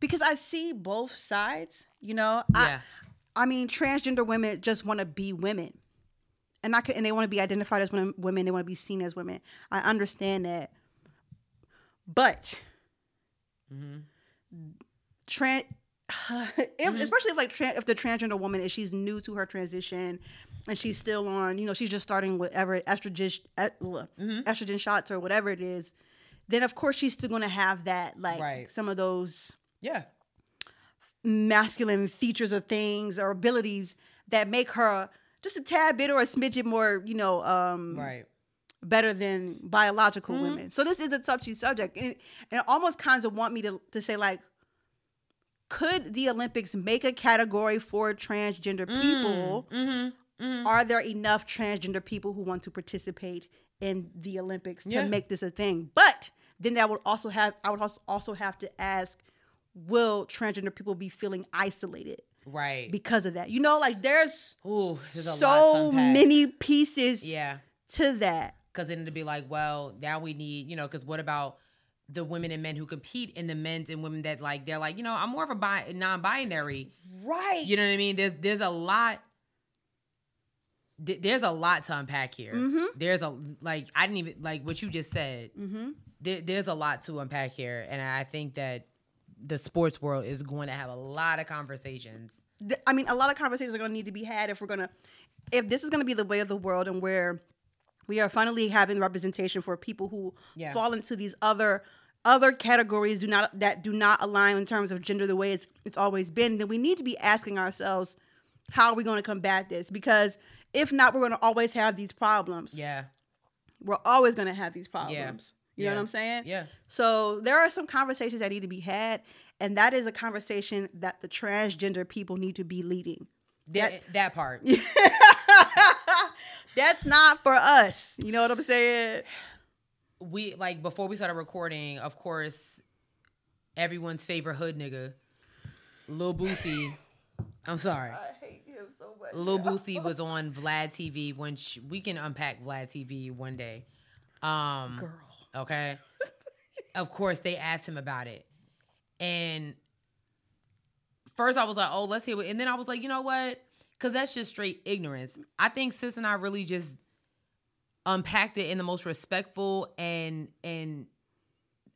because I see both sides, you know. I mean, transgender women just want to be women, and they want to be identified as women. They want to be seen as women. I understand that, but especially if if the transgender woman is, she's new to her transition. And she's still on, you know, she's just starting whatever estrogen shots or whatever it is. Then, of course, she's still going to have that, like, some of those masculine features or things or abilities that make her just a tad bit or a smidget more, you know, better than biological women. So this is a touchy subject. And it almost kind of want me to say, like, could the Olympics make a category for transgender people? Mm-hmm. Are there enough transgender people who want to participate in the Olympics to make this a thing? But then I would also have to ask, will transgender people be feeling isolated? Right. Because of that. You know, like there's so many pieces to that. Because then it'd be like, well, now we need, you know, because what about the women and men who compete in the men's and women that like, they're like, you know, I'm more of a non-binary. Right. You know what I mean? There's a lot. There's a lot to unpack here. Mm-hmm. There's a, like, I didn't even, like what you just said, there's a lot to unpack here. And I think that the sports world is going to have a lot of conversations. I mean, a lot of conversations are going to need to be had if this is going to be the way of the world, and where we are finally having representation for people who fall into these other categories that do not align in terms of gender the way it's always been, then we need to be asking ourselves, how are we going to combat this? Because if not, we're going to always have these problems. Yeah. We're always going to have these problems. Yeah. You know what I'm saying? Yeah. So there are some conversations that need to be had, and that is a conversation that the transgender people need to be leading. That part. That's not for us. You know what I'm saying? we like before we started recording, of course, everyone's favorite hood nigga, Lil Boosie. I'm sorry. I hate him so much. Lil Boosie was on Vlad TV. We can unpack Vlad TV one day. Girl. Okay. Of course, they asked him about it. And first I was like, oh, let's hear it. And then I was like, you know what? Because that's just straight ignorance. I think Sis and I really just unpacked it in the most respectful and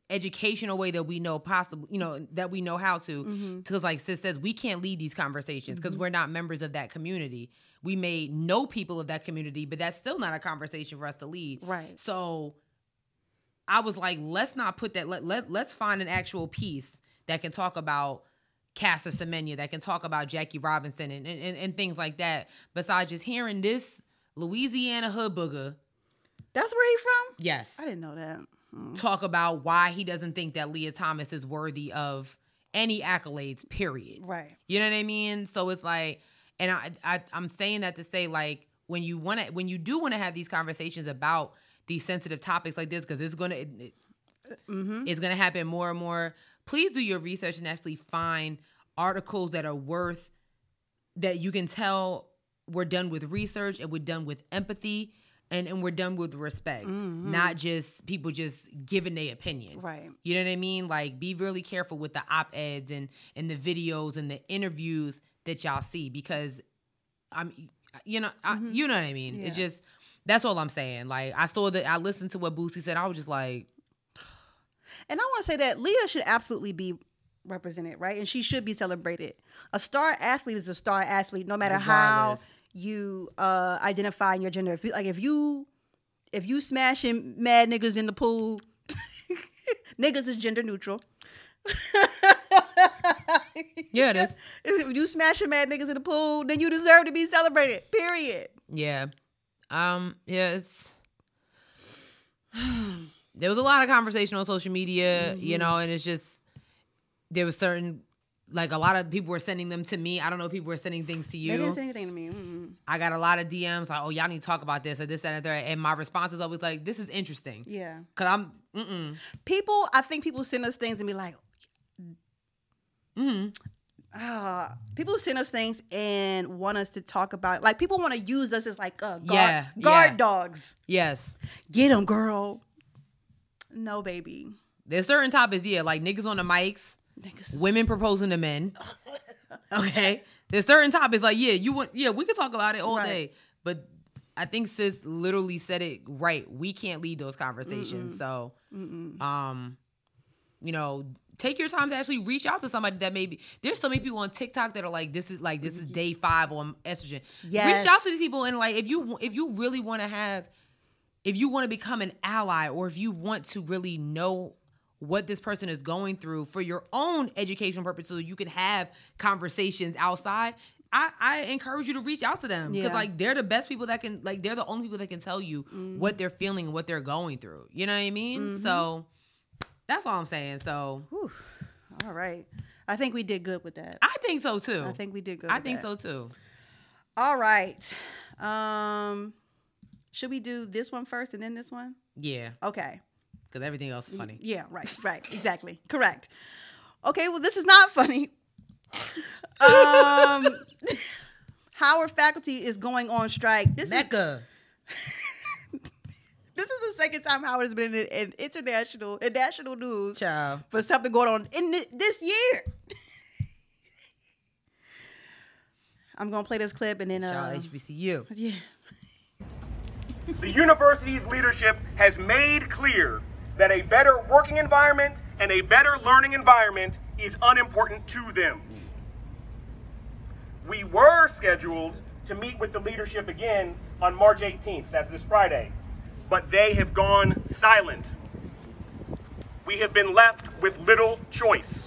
educational way that we know possible, you know, that we know how to. Because like Sis says, we can't lead these conversations because we're not members of that community. We may know people of that community, but that's still not a conversation for us to lead. Right. So I was like, let's not put that, let's find an actual piece that can talk about Caster Semenya, that can talk about Jackie Robinson and things like that, besides just hearing this Louisiana hood booger. That's where he from? Yes. I didn't know that. Talk about why he doesn't think that Lia Thomas is worthy of any accolades, period. Right. You know what I mean? So it's like, and I'm saying that to say, like, when you do want to have these conversations about these sensitive topics like this, because it's gonna happen more and more. Please do your research and actually find articles that are worth, that you can tell we're done with research and we're done with empathy. And we're done with respect, not just people just giving their opinion. Right. You know what I mean? Like, be really careful with the op-eds and the videos and the interviews that y'all see, because you know what I mean? Yeah. It's just, that's all I'm saying. Like, I listened to what Boosie said. I was just like. And I want to say that Lia should absolutely be represented, right? And she should be celebrated. A star athlete is a star athlete, no matter regardless. How you identify in your gender. If you, like, if you smashing mad niggas in the pool, niggas is gender neutral. Yeah, it is. If you smashing mad niggas in the pool, then you deserve to be celebrated. Period. Yeah. Yeah. It's. There was a lot of conversation on social media, you know, and it's just there was certain. Like, a lot of people were sending them to me. I don't know if people were sending things to you. They didn't send anything to me. Mm-hmm. I got a lot of DMs like, oh, y'all need to talk about this or this, that, and the third. And my response is always like, this is interesting. Yeah. Because I'm, People, I think people send us things and be like, people send us things and want us to talk about it. Like, people want to use us as like guard dogs. Yes. Get them, girl. No, baby. There's certain topics, yeah. Like, niggas on the mics. Women proposing to men. Okay. There's certain topics like, we can talk about it all day. But I think Sis literally said it right. We can't lead those conversations. So, you know, take your time to actually reach out to somebody that maybe there's so many people on TikTok that are like, this is day 5 on estrogen. Yes. Reach out to these people and like, if you really want to become an ally, or if you want to really know what this person is going through for your own educational purpose, so you can have conversations outside. I encourage you to reach out to them, because like they're the best people that can, like they're the only people that can tell you what they're feeling and what they're going through. You know what I mean? So that's all I'm saying. So, whew. All right, I think we did good with that. I think so too. I think we did good. I think so too. All right, should we do this one first and then this one? Yeah. Okay. Because everything else is funny. Yeah, right, exactly. Correct. Okay, well, this is not funny. Howard faculty is going on strike. This is the second time Howard has been in international and national news for something going on in this year. I'm going to play this clip and then... HBCU. Yeah. The university's leadership has made clear that a better working environment and a better learning environment is unimportant to them. We were scheduled to meet with the leadership again on March 18th, that's this Friday, but they have gone silent. We have been left with little choice.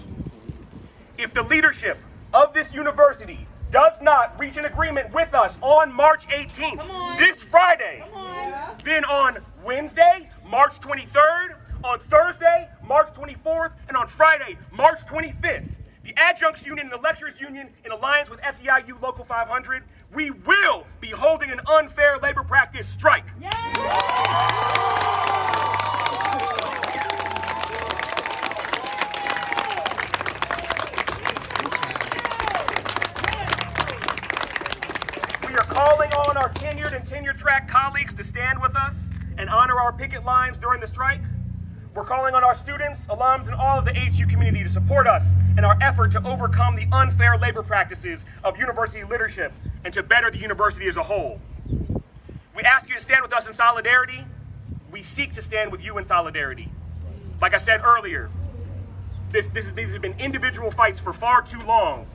If the leadership of this university does not reach an agreement with us on March 18th, this Friday, then on Wednesday, March 23rd, on Thursday, March 24th, and on Friday, March 25th, the Adjuncts Union and the Lecturers Union, in alliance with SEIU Local 500, we will be holding an unfair labor practice strike. Yay! tenure track colleagues to stand with us and honor our picket lines during the strike. We're calling on our students, alums, and all of the HU community to support us in our effort to overcome the unfair labor practices of university leadership and to better the university as a whole. We ask you to stand with us in solidarity. We seek to stand with you in solidarity. Like I said earlier, these have been individual fights for far too long,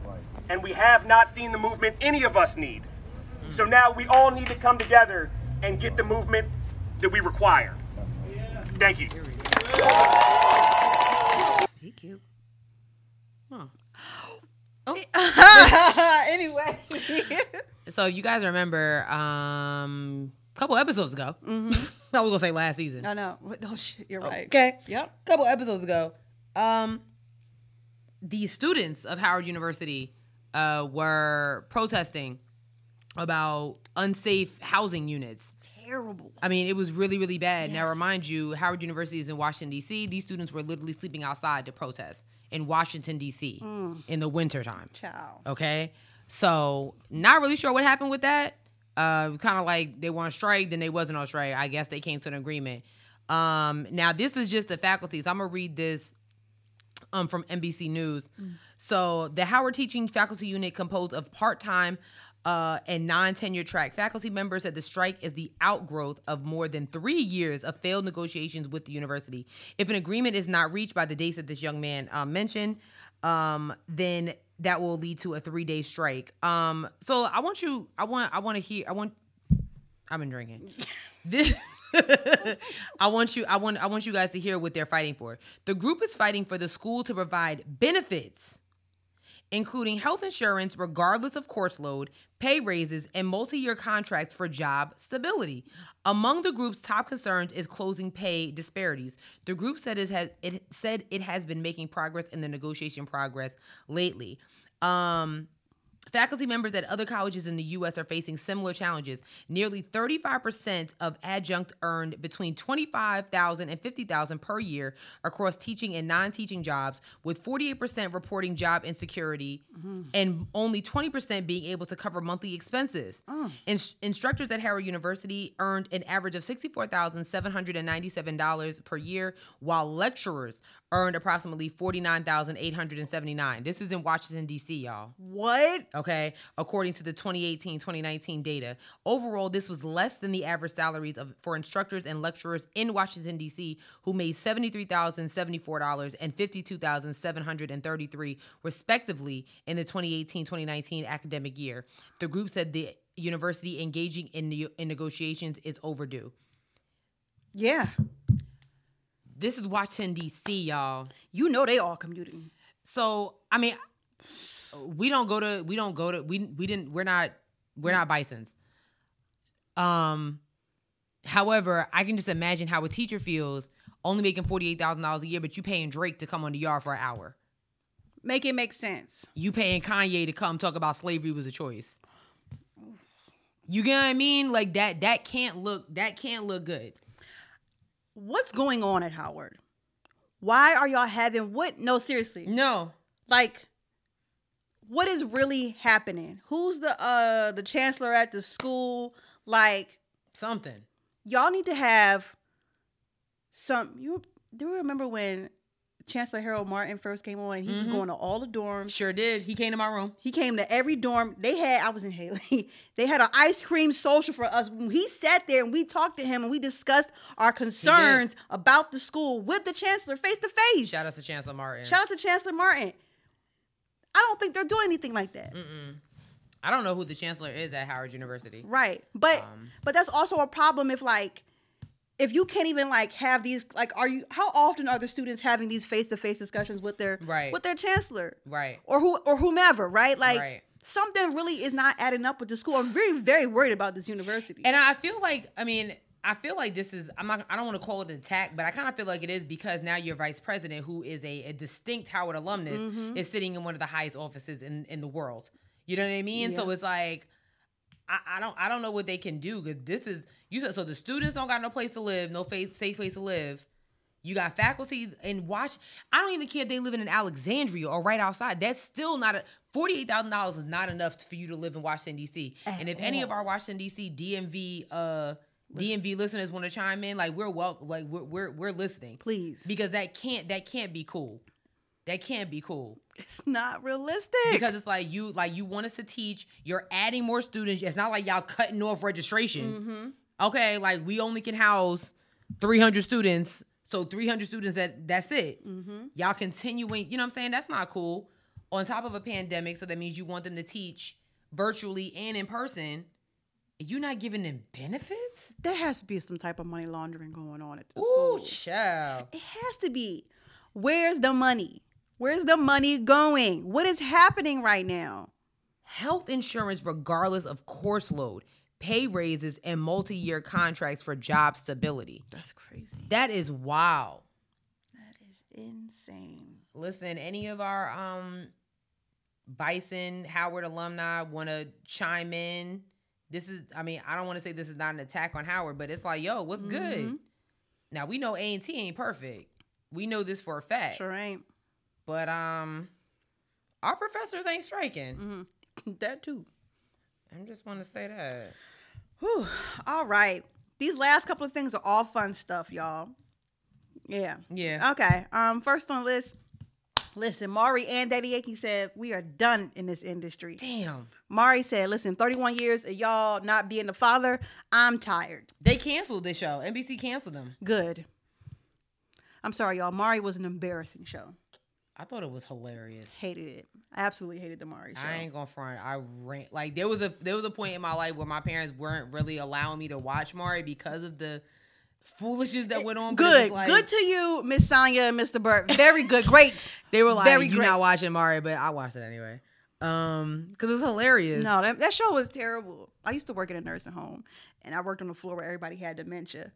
and we have not seen the movement any of us need. So now we all need to come together and get the movement that we require. Thank you. Thank you. Oh. Oh. Anyway. So you guys remember a couple episodes ago. Mm-hmm. I was going to say last season. No, no. Oh, shit. You're right. Okay. Yep. A couple episodes ago. The students of Howard University were protesting about unsafe housing units. Terrible. I mean, it was really, really bad. Yes. Now, remind you, Howard University is in Washington, D.C. These students were literally sleeping outside to protest in Washington, D.C. In the wintertime. Ciao. Okay? So, not really sure what happened with that. Kind of like they were on strike, then they wasn't on strike. I guess they came to an agreement. Now, this is just the faculty. So, I'm going to read this from NBC News. So, the Howard Teaching Faculty Unit composed of part-time and non-tenure track faculty members said the strike is the outgrowth of more than 3 years of failed negotiations with the university. If an agreement is not reached by the dates that this young man mentioned, then that will lead to a 3-day strike. So I want you, I've been drinking. I want you guys to hear what they're fighting for. The group is fighting for the school to provide benefits, including health insurance regardless of course load, pay raises, and multi-year contracts for job stability. Among the group's top concerns is closing pay disparities. The group said it has been making progress in the negotiation progress lately. Faculty members at other colleges in the U.S. are facing similar challenges. Nearly 35% of adjuncts earned between $25,000 and $50,000 per year across teaching and non-teaching jobs, with 48% reporting job insecurity and only 20% being able to cover monthly expenses. Instructors at Howard University earned an average of $64,797 per year, while lecturers earned approximately $49,879. This is in Washington, D.C., y'all. What? Okay, according to the 2018-2019 data. Overall, this was less than the average salaries for instructors and lecturers in Washington, D.C., who made $73,074 and $52,733, respectively, in the 2018-2019 academic year. The group said the university engaging in negotiations is overdue. Yeah. This is Washington, D.C., y'all. You know they all commuting. So, I mean... We're not bisons. However, I can just imagine how a teacher feels only making $48,000 a year, but you paying Drake to come on the yard for an hour. Make it make sense. You paying Kanye to come talk about slavery was a choice. You get what I mean? Like that can't look good. What's going on at Howard? Why are y'all having what? No, seriously. No. Like, what is really happening? Who's the chancellor at the school? Like something. Y'all need to have some. You do remember when Chancellor Harold Martin first came on? He was going to all the dorms. Sure did. He came to my room. He came to every dorm. I was in Haley. They had an ice cream social for us. He sat there and we talked to him and we discussed our concerns about the school with the chancellor face to face. Shout out to Chancellor Martin. I don't think they're doing anything like that. I don't know who the chancellor is at Howard University. Right. But that's also a problem if you can't even have these, how often are the students having these face-to-face discussions with their chancellor? Right. Or whomever, right? Something really is not adding up with the school. I'm very, very worried about this university. And I feel like this is, I don't want to call it an attack, but I kind of feel like it is because now your vice president, who is a distinct Howard alumnus, is sitting in one of the highest offices in the world. You know what I mean? Yeah. So it's like, I don't know what they can do because the students don't got no place to live, no safe place to live. You got faculty and watch. I don't even care if they live in Alexandria or right outside. That's still not a $48,000 is not enough for you to live in Washington D.C. And if any of our Washington D.C. DMV listeners want to chime in, like we're listening, please, because that can't be cool. That can't be cool. It's not realistic. Because it's like you want us to teach. You're adding more students. It's not like y'all cutting off registration. Mm-hmm. Okay, like we only can house 300 students. So 300 students, that's it. Mm-hmm. Y'all continuing, you know what I'm saying? That's not cool. On top of a pandemic, so that means you want them to teach virtually and in person. You're not giving them benefits? There has to be some type of money laundering going on at the school. Ooh, child. It has to be. Where's the money? Where's the money going? What is happening right now? Health insurance, regardless of course load, pay raises, and multi-year contracts for job stability. That's crazy. That is wild. That is insane. Listen, any of our Bison, Howard alumni want to chime in? I don't want to say this is not an attack on Howard, but it's like, yo, what's good? Now, we know A&T ain't perfect. We know this for a fact. Sure ain't. But our professors ain't striking. Mm-hmm. That too. I just want to say that. Whew. All right. These last couple of things are all fun stuff, y'all. Yeah. Yeah. Okay. First on the list. Listen, Maury and Daddy Yankee said, we are done in this industry. Damn. Maury said, listen, 31 years of y'all not being the father, I'm tired. They canceled this show. NBC canceled them. Good. I'm sorry, y'all. Maury was an embarrassing show. I thought it was hilarious. Hated it. I absolutely hated the Maury show. I ain't gonna front. I ran. Like, there was a point in my life where my parents weren't really allowing me to watch Maury because of the foolishness that went on. Good. Like, good to you, Miss Sonya and Mr. Burke. Very good. Great. They were like, you're not watching Maury, but I watched it anyway. Because it's hilarious. No, that show was terrible. I used to work at a nursing home, and I worked on the floor where everybody had dementia.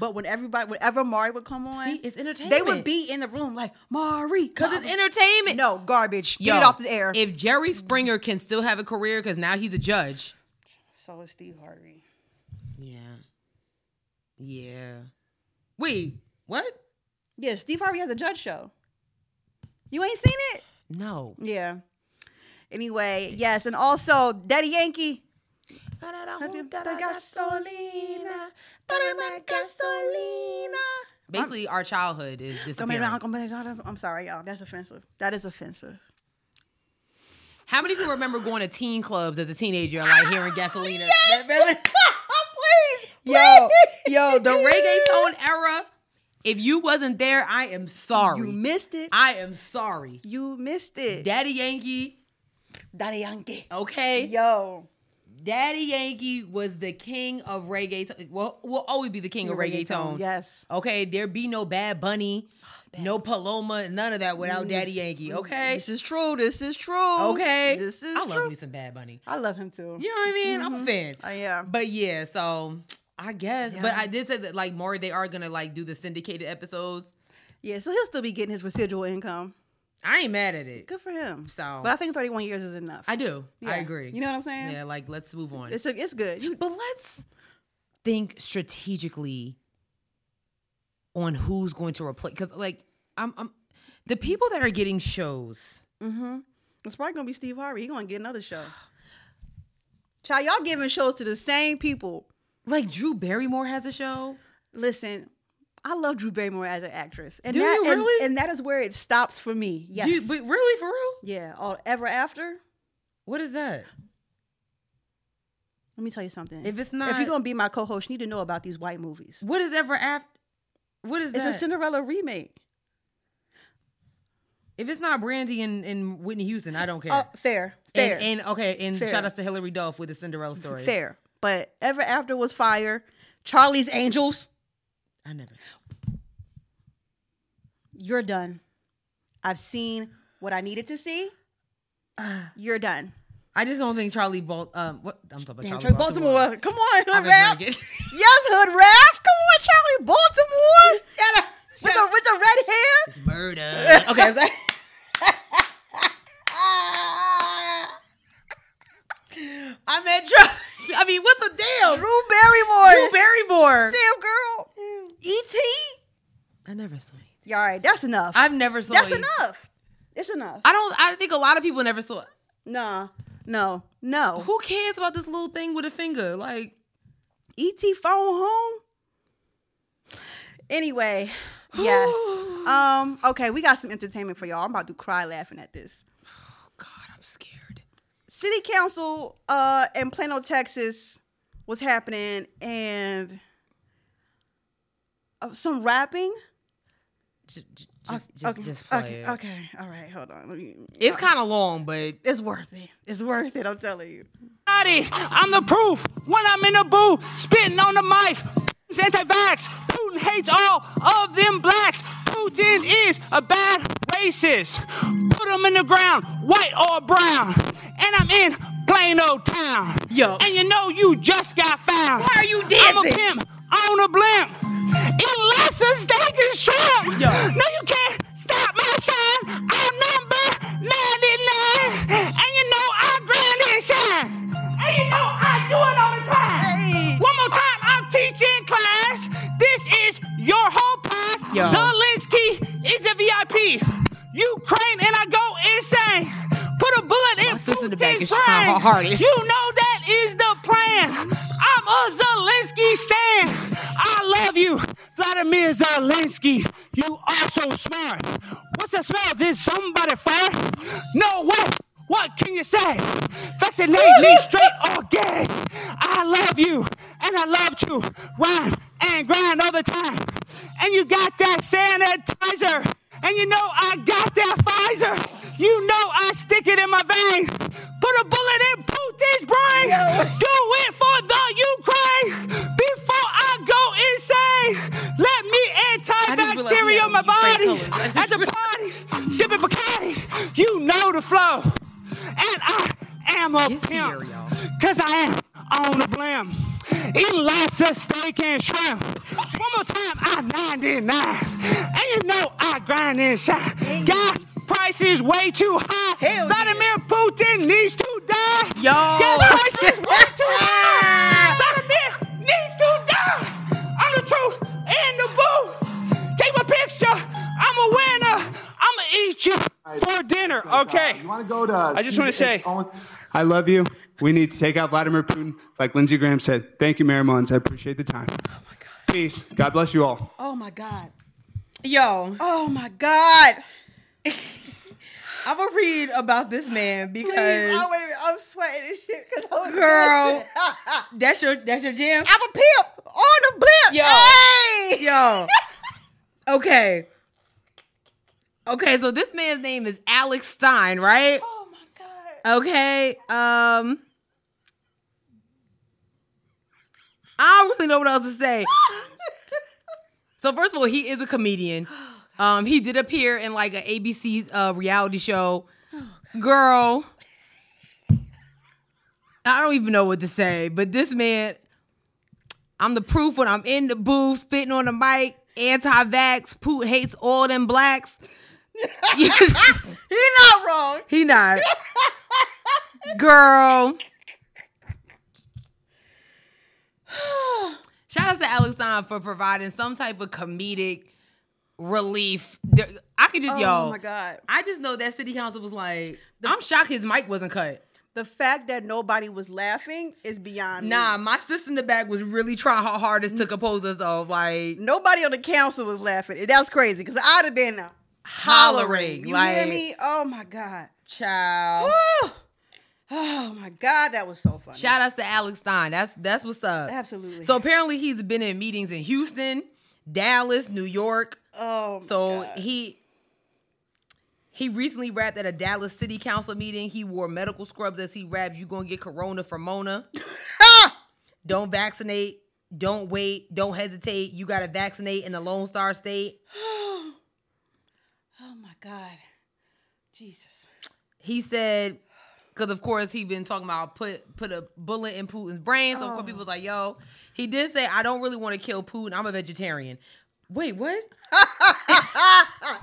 But whenever Maury would come on, see, it's entertainment. They would be in the room like, Maury. Because it's entertainment. No, garbage. Yo, get it off the air. If Jerry Springer can still have a career because now he's a judge. So is Steve Harvey. Yeah. Yeah. Wait, what? Yeah, Steve Harvey has a judge show. You ain't seen it? No. Yeah. Anyway, yes. And also, Daddy Yankee. Basically, our childhood is disappearing. I'm sorry, y'all. That's offensive. That is offensive. How many people remember going to teen clubs as a teenager and like hearing Gasolina? Yes! Please! Yo, the reggaeton era. If you wasn't there, I am sorry. You missed it. I am sorry. You missed it. Daddy Yankee. Okay. Yo. Daddy Yankee was the king of reggaeton. Well, will always be the king of reggaeton. Yes. Okay, there be no Bad Bunny, no Paloma, none of that without Daddy Yankee. Okay, this is true. Okay, I love me some Bad Bunny. I love him too. You know what I mean? Mm-hmm. I'm a fan. Yeah. But yeah, so I guess. Yeah. But I did say that like Maury, they are gonna like do the syndicated episodes. Yeah, so he'll still be getting his residual income. I ain't mad at it. Good for him. So, but I think 31 years is enough. I do. Yeah. I agree. You know what I'm saying? Yeah, like let's move on. It's good. But let's think strategically on who's going to replace. Because like I'm the people that are getting shows. Mm-hmm. It's probably gonna be Steve Harvey. He's gonna get another show. Child, y'all giving shows to the same people. Like Drew Barrymore has a show. Listen. I love Drew Barrymore as an actress. And you really? And that is where it stops for me. Yes. But really, for real? Yeah. All Ever After? What is that? Let me tell you something. If you're going to be my co-host, you need to know about these white movies. What is Ever After? What is that? It's a Cinderella remake. If it's not Brandy and Whitney Houston, I don't care. Fair. And fair. Shout out to Hilary Duff with the Cinderella story. Fair. But Ever After was fire. Charlie's Angels. I never. You're done. I've seen what I needed to see. You're done. I just don't think Charlie I'm talking about Charlie Baltimore. Come on, Hood Rap. Yes, Hood Rap. Come on, Charlie Baltimore. With the red hair. It's murder. Okay, I'm sorry. I meant Charlie. I mean, what the damn? Drew Barrymore. Damn, girl. E.T.? I never saw E.T. All right, that's enough. I've never saw E.T. That's enough. It's enough. I think a lot of people never saw it. No. Who cares about this little thing with a finger? Like, E.T. phone home? Anyway, yes. Okay, we got some entertainment for y'all. I'm about to cry laughing at this. Oh, God, I'm scared. City Council in Plano, Texas was happening, and some rapping. Okay. All right. Hold on. It's kind of long, but it's worth it. It's worth it. I'm telling you. I'm the proof. When I'm in the booth, spitting on the mic. Anti-vax. Putin hates all of them blacks. Putin is a bad racist. Put him in the ground, white or brown. And I'm in Plano town. Yo. And you know you just got found. Why are you dancing? I'm a pimp. On a blimp. Unless it's taking shrimp. Yo. No, you can't stop my shine. I'm number 99. And you know I grind and shine. And you know I do it all the time. Hey. One more time, I'm teaching class. This is your whole path. Yo. Zelensky is a VIP. Ukraine and I go insane. Put a bullet in Putin's brain. You know that is the plan. I'm a Zelensky stan. I love you, Vladimir Zelensky. You are so smart. What's the smell? Did somebody fart? No way. What can you say? Vaccinate me straight or gay. I love you, and I love to rhyme and grind all the time. And you got that sanitizer. And you know I got that Pfizer. You know I stick it in my vein. Put a bullet in Putin's brain. Yo. Do it for the Ukraine. Before I go insane, let me antibacterial my body. At the party, sipping Bacardi. You know the flow. And I am a pimp. Because I am on the blimp. Eating lots of steak and shrimp. One more time, I'm 99. And you know I grind and shine. Gas price is way too high. Vladimir Putin needs to die. Yo. Gas price is way too high. Vladimir needs to die. I'm the truth in the booth. Take my picture. I'm a winner. I'm going to eat you for dinner. Okay. You want to go to? I just want to say, I love you. We need to take out Vladimir Putin, like Lindsey Graham said. Thank you, Mayor Mullins. I appreciate the time. Oh, my God. Peace. God bless you all. Oh, my God. Yo. Oh, my God. I'm going to read about this man because... Please. Oh, wait a minute. I'm sweating and shit. Girl. That's your jam? I'm a pimp on the blimp. Yo. Hey. Yo. Okay. Okay, so this man's name is Alex Stein, right? Oh, my God. Okay. I don't really know what else to say. So first of all, he is a comedian. He did appear in like an ABC reality show. Oh, girl, I don't even know what to say. But this man, I'm the proof when I'm in the booth, spitting on the mic, anti-vax, Putin hates all them blacks. He not wrong. He not. Girl. Shout out to Alex Stein for providing some type of comedic relief. I could just, oh my God. I just know that city council was like, I'm shocked his mic wasn't cut. The fact that nobody was laughing is beyond me. My sister in the back was really trying her hardest to compose herself. Like, nobody on the council was laughing. That was crazy because I'd have been hollering. You hear me? Oh my God. Child. Woo! Oh my God, that was so funny. Shout outs to Alex Stein. That's what's up. Absolutely. So apparently he's been in meetings in Houston, Dallas, New York. Oh my God. He recently rapped at a Dallas City Council meeting. He wore medical scrubs as he rapped, "You gonna get corona from Mona." Don't vaccinate, don't wait, don't hesitate. You gotta vaccinate in the Lone Star State. Oh my God. Jesus. He said, because, of course, he been talking about put a bullet in Putin's brain. So, of course, people was like, yo. He did say, I don't really want to kill Putin. I'm a vegetarian. Wait, what? I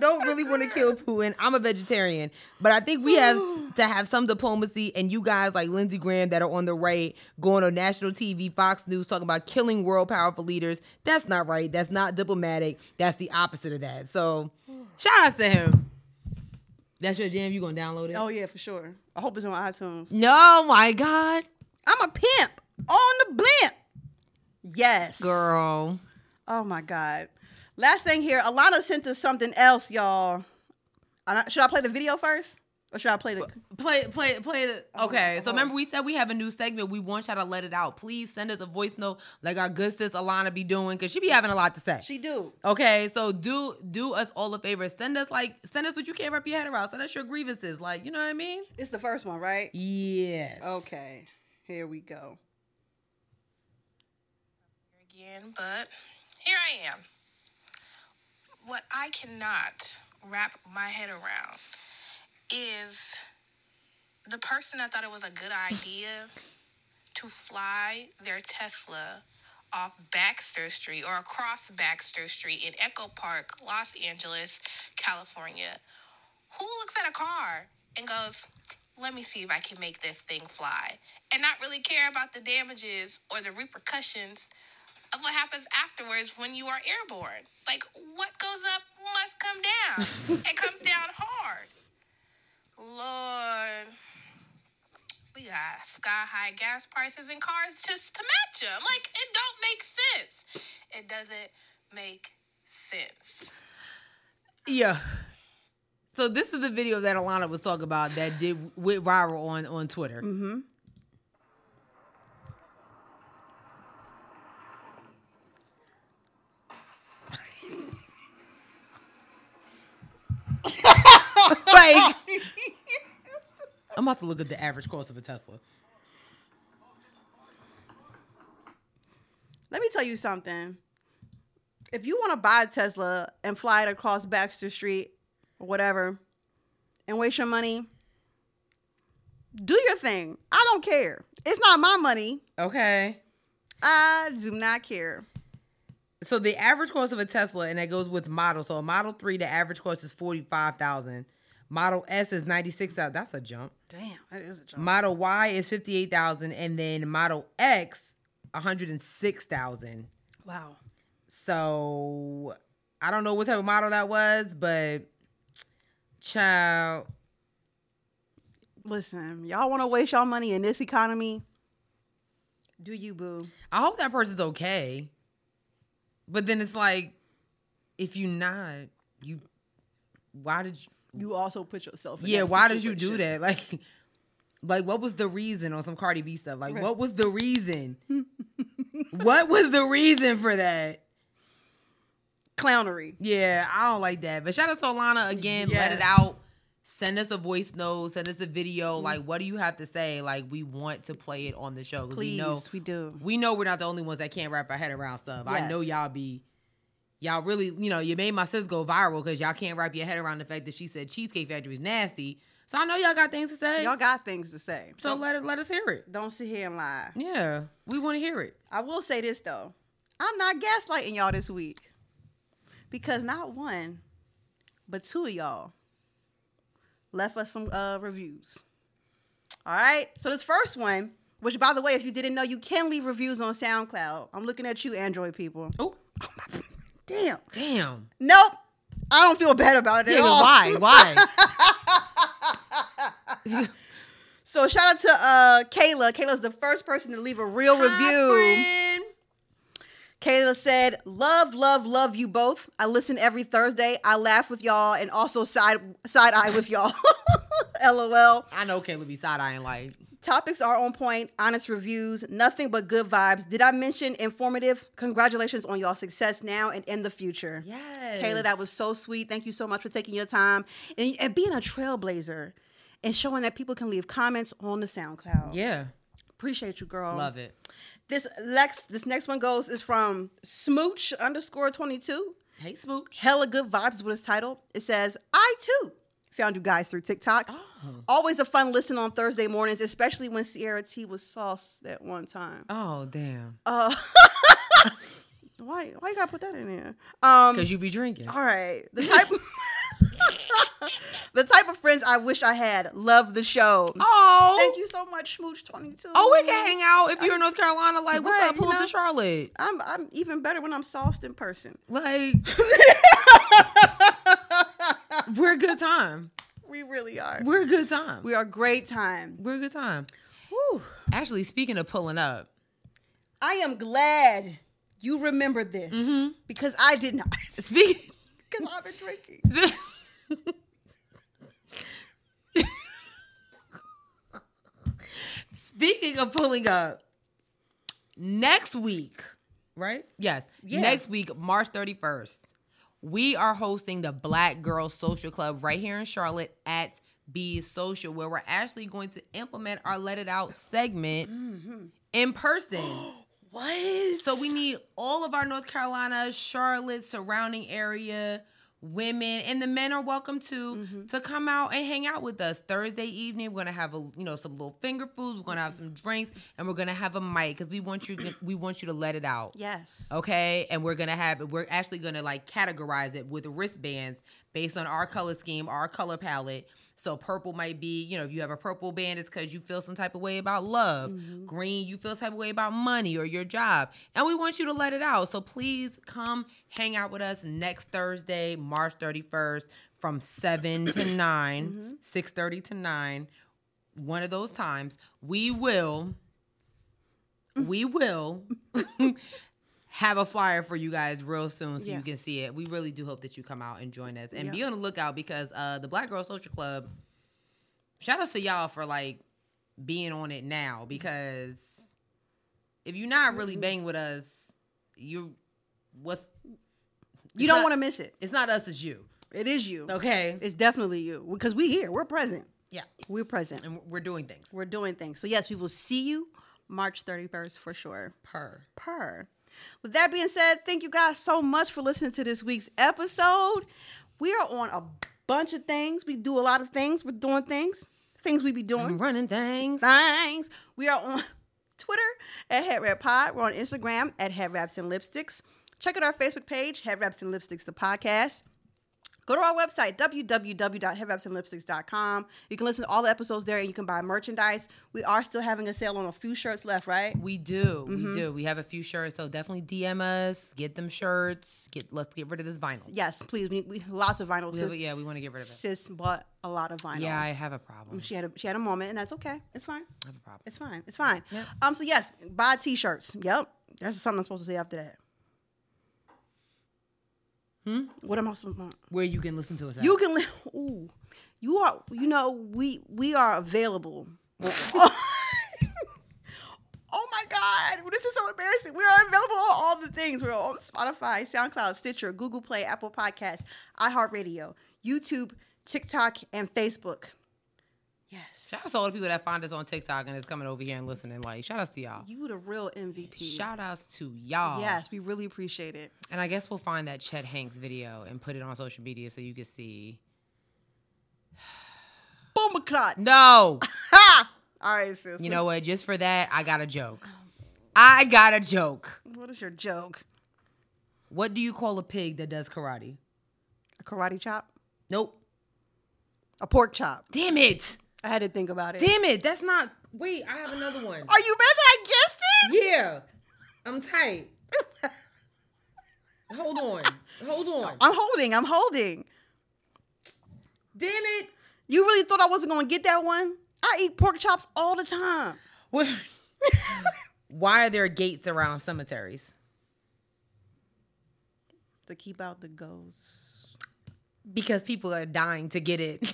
don't really want to kill Putin. I'm a vegetarian, but I think we have to have some diplomacy. And you guys like Lindsey Graham that are on the right, going on national TV, Fox News, talking about killing world powerful leaders. That's not right. That's not diplomatic. That's the opposite of that. So, shout out to him. That's your jam. You gonna download it? Oh yeah, for sure. I hope it's on iTunes. No, my God, I'm a pimp on the blimp. Yes, girl. Oh my God. Last thing here, Alana sent us something else, y'all. Should I play the video first? Or should I play the... Play the... Okay, so remember we said we have a new segment. We want y'all to let it out. Please send us a voice note like our good sis Alana be doing, because she be having a lot to say. She do. Okay, so do us all a favor. Send us what you can't wrap your head around. Send us your grievances. Like, you know what I mean? It's the first one, right? Yes. Okay, here we go. Again, but here I am. What I cannot wrap my head around is the person that thought it was a good idea to fly their Tesla off Baxter Street or across Baxter Street in Echo Park, Los Angeles, California. Who looks at a car and goes, let me see if I can make this thing fly, and not really care about the damages or the repercussions of what happens afterwards when you are airborne. Like, what goes up must come down. It comes down hard. Lord, we got sky-high gas prices and cars just to match them. Like, it don't make sense. It doesn't make sense. Yeah. So this is the video that Alana was talking about that went viral on Twitter. Mm-hmm. Like, I'm about to look at the average cost of a Tesla. Let me tell you something. If you want to buy a Tesla and fly it across Baxter Street or whatever and waste your money, do your thing. I don't care. It's not my money. Okay. I do not care. So the average cost of a Tesla, and that goes with model. So a Model 3, the average cost is $45,000. Model S is $96,000. That's a jump. Damn, that is a jump. Model Y is $58,000, and then Model X, $106,000. Wow. So I don't know what type of model that was, but child, listen, y'all want to waste y'all money in this economy? Do you, boo? I hope that person's okay. But then it's like, if you not, why did you? You also put yourself in that situation. Yeah, why did you do that? Like what was the reason on some Cardi B stuff? Like, right. What was the reason? What was the reason for that? Clownery. Yeah, I don't like that. But shout out to Alana again. Yes. Let it out. Send us a voice note. Send us a video. Mm-hmm. Like, what do you have to say? Like, we want to play it on the show. Please, we do. We know we're not the only ones that can't wrap our head around stuff. Yes. I know y'all really, you made my sis go viral because y'all can't wrap your head around the fact that she said Cheesecake Factory is nasty. So I know y'all got things to say. So let us hear it. Don't sit here and lie. Yeah, we want to hear it. I will say this, though. I'm not gaslighting y'all this week because not one, but two of y'all left us some reviews. All right? So this first one, which, by the way, if you didn't know, you can leave reviews on SoundCloud. I'm looking at you, Android people. Oh. Damn. Nope. I don't feel bad about it at all. Why? So shout out to Kayla. Kayla's the first person to leave a real review. Friend. Kayla said, love, love, love you both. I listen every Thursday. I laugh with y'all and also side eye with y'all. LOL. I know Kayla be side-eyeing like. Topics are on point, honest reviews, nothing but good vibes. Did I mention informative? Congratulations on y'all success now and in the future. Yes. Kayla, that was so sweet. Thank you so much for taking your time and being a trailblazer and showing that people can leave comments on the SoundCloud. Yeah. Appreciate you, girl. Love it. This next one is from Smooch_22. Hey, Smooch. Hella Good Vibes is what it's titled. It says, I too found you guys through TikTok. Oh. Always a fun listen on Thursday mornings, especially when Sierra T was sauce that one time. Oh, damn. Why you gotta put that in there? Because you be drinking. All right. The type of friends I wish I had. Love the show. Oh. Thank you so much, Smooch22. Oh, we can hang out if you're in North Carolina. Like, what's up? Pull up to Charlotte. I'm even better when I'm sauced in person. Like, we're a good time. We really are. We're a good time. We are a great time. We're a good time. Whew. Actually, speaking of pulling up. I am glad you remembered this because I did not. Because I've been drinking. Speaking of pulling up, next week, right? Yes. Yeah. Next week, March 31st, we are hosting the Black Girls Social Club right here in Charlotte at B Social, where we're actually going to implement our Let It Out segment in person. What? So we need all of our North Carolina, Charlotte, surrounding area women, and the men are welcome to come out and hang out with us Thursday evening. We're gonna have some little finger foods. We're gonna have some drinks, and we're gonna have a mic because we want you to let it out. Yes. Okay. And we're actually gonna categorize it with wristbands based on our color scheme, our color palette. So purple might be, if you have a purple band, it's because you feel some type of way about love. Mm-hmm. Green, you feel some type of way about money or your job. And we want you to let it out. So please come hang out with us next Thursday, March 31st from 7 to 9, 6:30 to 9. One of those times, we will have a flyer for you guys real soon so you can see it. We really do hope that you come out and join us. And be on the lookout because the Black Girl Social Club, shout out to y'all for being on it now, because if you're not really banging with us, you don't want to miss it. It's not us, it's you. It is you. Okay. It's definitely you. Because we here. We're present. Yeah. We're present. And we're doing things. We're doing things. So yes, we will see you March 31st for sure. Per. With that being said, thank you guys so much for listening to this week's episode. We are on a bunch of things. We do a lot of things. We're doing things we be doing. I'm running things. We are on Twitter at @HeadWrapPod. We're on Instagram at @HeadWrapsandLipsticks. Check out our Facebook page, Head Wraps and Lipsticks, the podcast. Go to our website, www.headwrapsandlipsticks.com. You can listen to all the episodes there, and you can buy merchandise. We are still having a sale on a few shirts left, right? We do. Mm-hmm. We do. We have a few shirts, so definitely DM us. Get them shirts. Let's get rid of this vinyl. Yes, please. We lots of vinyl. We want to get rid of it. Sis bought a lot of vinyl. Yeah, I have a problem. She had a moment, and that's okay. It's fine. I have a problem. It's fine. Yep. So, yes, buy T-shirts. Yep. That's something I'm supposed to say after that. What am I supposed to want? Where you can listen to us at? You can you are we are available. Oh my God, this is so embarrassing. We are available on all the things. We're on Spotify, SoundCloud, Stitcher, Google Play, Apple Podcasts, iHeartRadio, YouTube, TikTok, and Facebook. Yes. Shout out to all the people that find us on TikTok and is coming over here and listening. Shout out to y'all. You the real MVP. Shout outs to y'all. Yes, we really appreciate it. And I guess we'll find that Chet Hanks video and put it on social media so you can see. Boomaclot. No. All right, sis. You know what? Just for that, I got a joke. What is your joke? What do you call a pig that does karate? A karate chop? Nope. A pork chop. Damn it. I had to think about it. Damn it, that's not... Wait, I have another one. Are you mad that I guessed it? Yeah. I'm tight. Hold on. I'm holding. Damn it. You really thought I wasn't going to get that one? I eat pork chops all the time. Why are there gates around cemeteries? To keep out the ghosts. Because people are dying to get it.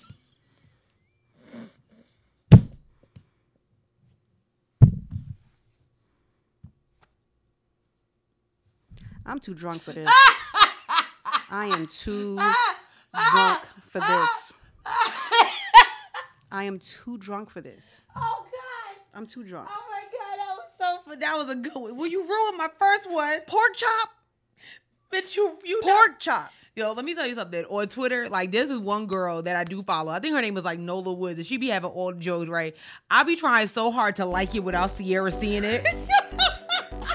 I'm too drunk for this. I am too drunk for this. I am too drunk for this. Oh, God. I'm too drunk. Oh, my God. That was a good one. Well, you ruined my first one. Pork chop. Bitch, you pork chop. Yo, let me tell you something. On Twitter, this is one girl that I do follow. I think her name was, Nola Woods, and she be having all the jokes, right? I be trying so hard to like it without Sierra seeing it.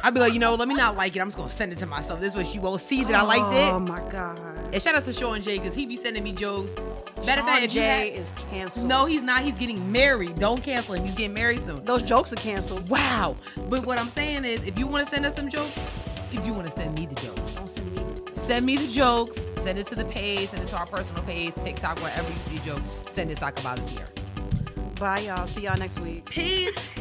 I'd be like, you know, let me not like it. I'm just going to send it to myself. This way she won't see that I liked it. Oh, my God. And shout out to Sean Jay because he be sending me jokes. Matter of fact, Jay is canceled. No, he's not. He's getting married. Don't cancel him. He's getting married soon. Those jokes are canceled. Wow. But what I'm saying is, if you want to send us some jokes, if you want to send me the jokes. Don't send me the jokes. Send me the jokes. Send it to the page. Send it to our personal page. TikTok, wherever you see a joke. Send it. Talk about it here. Bye, y'all. See y'all next week. Peace.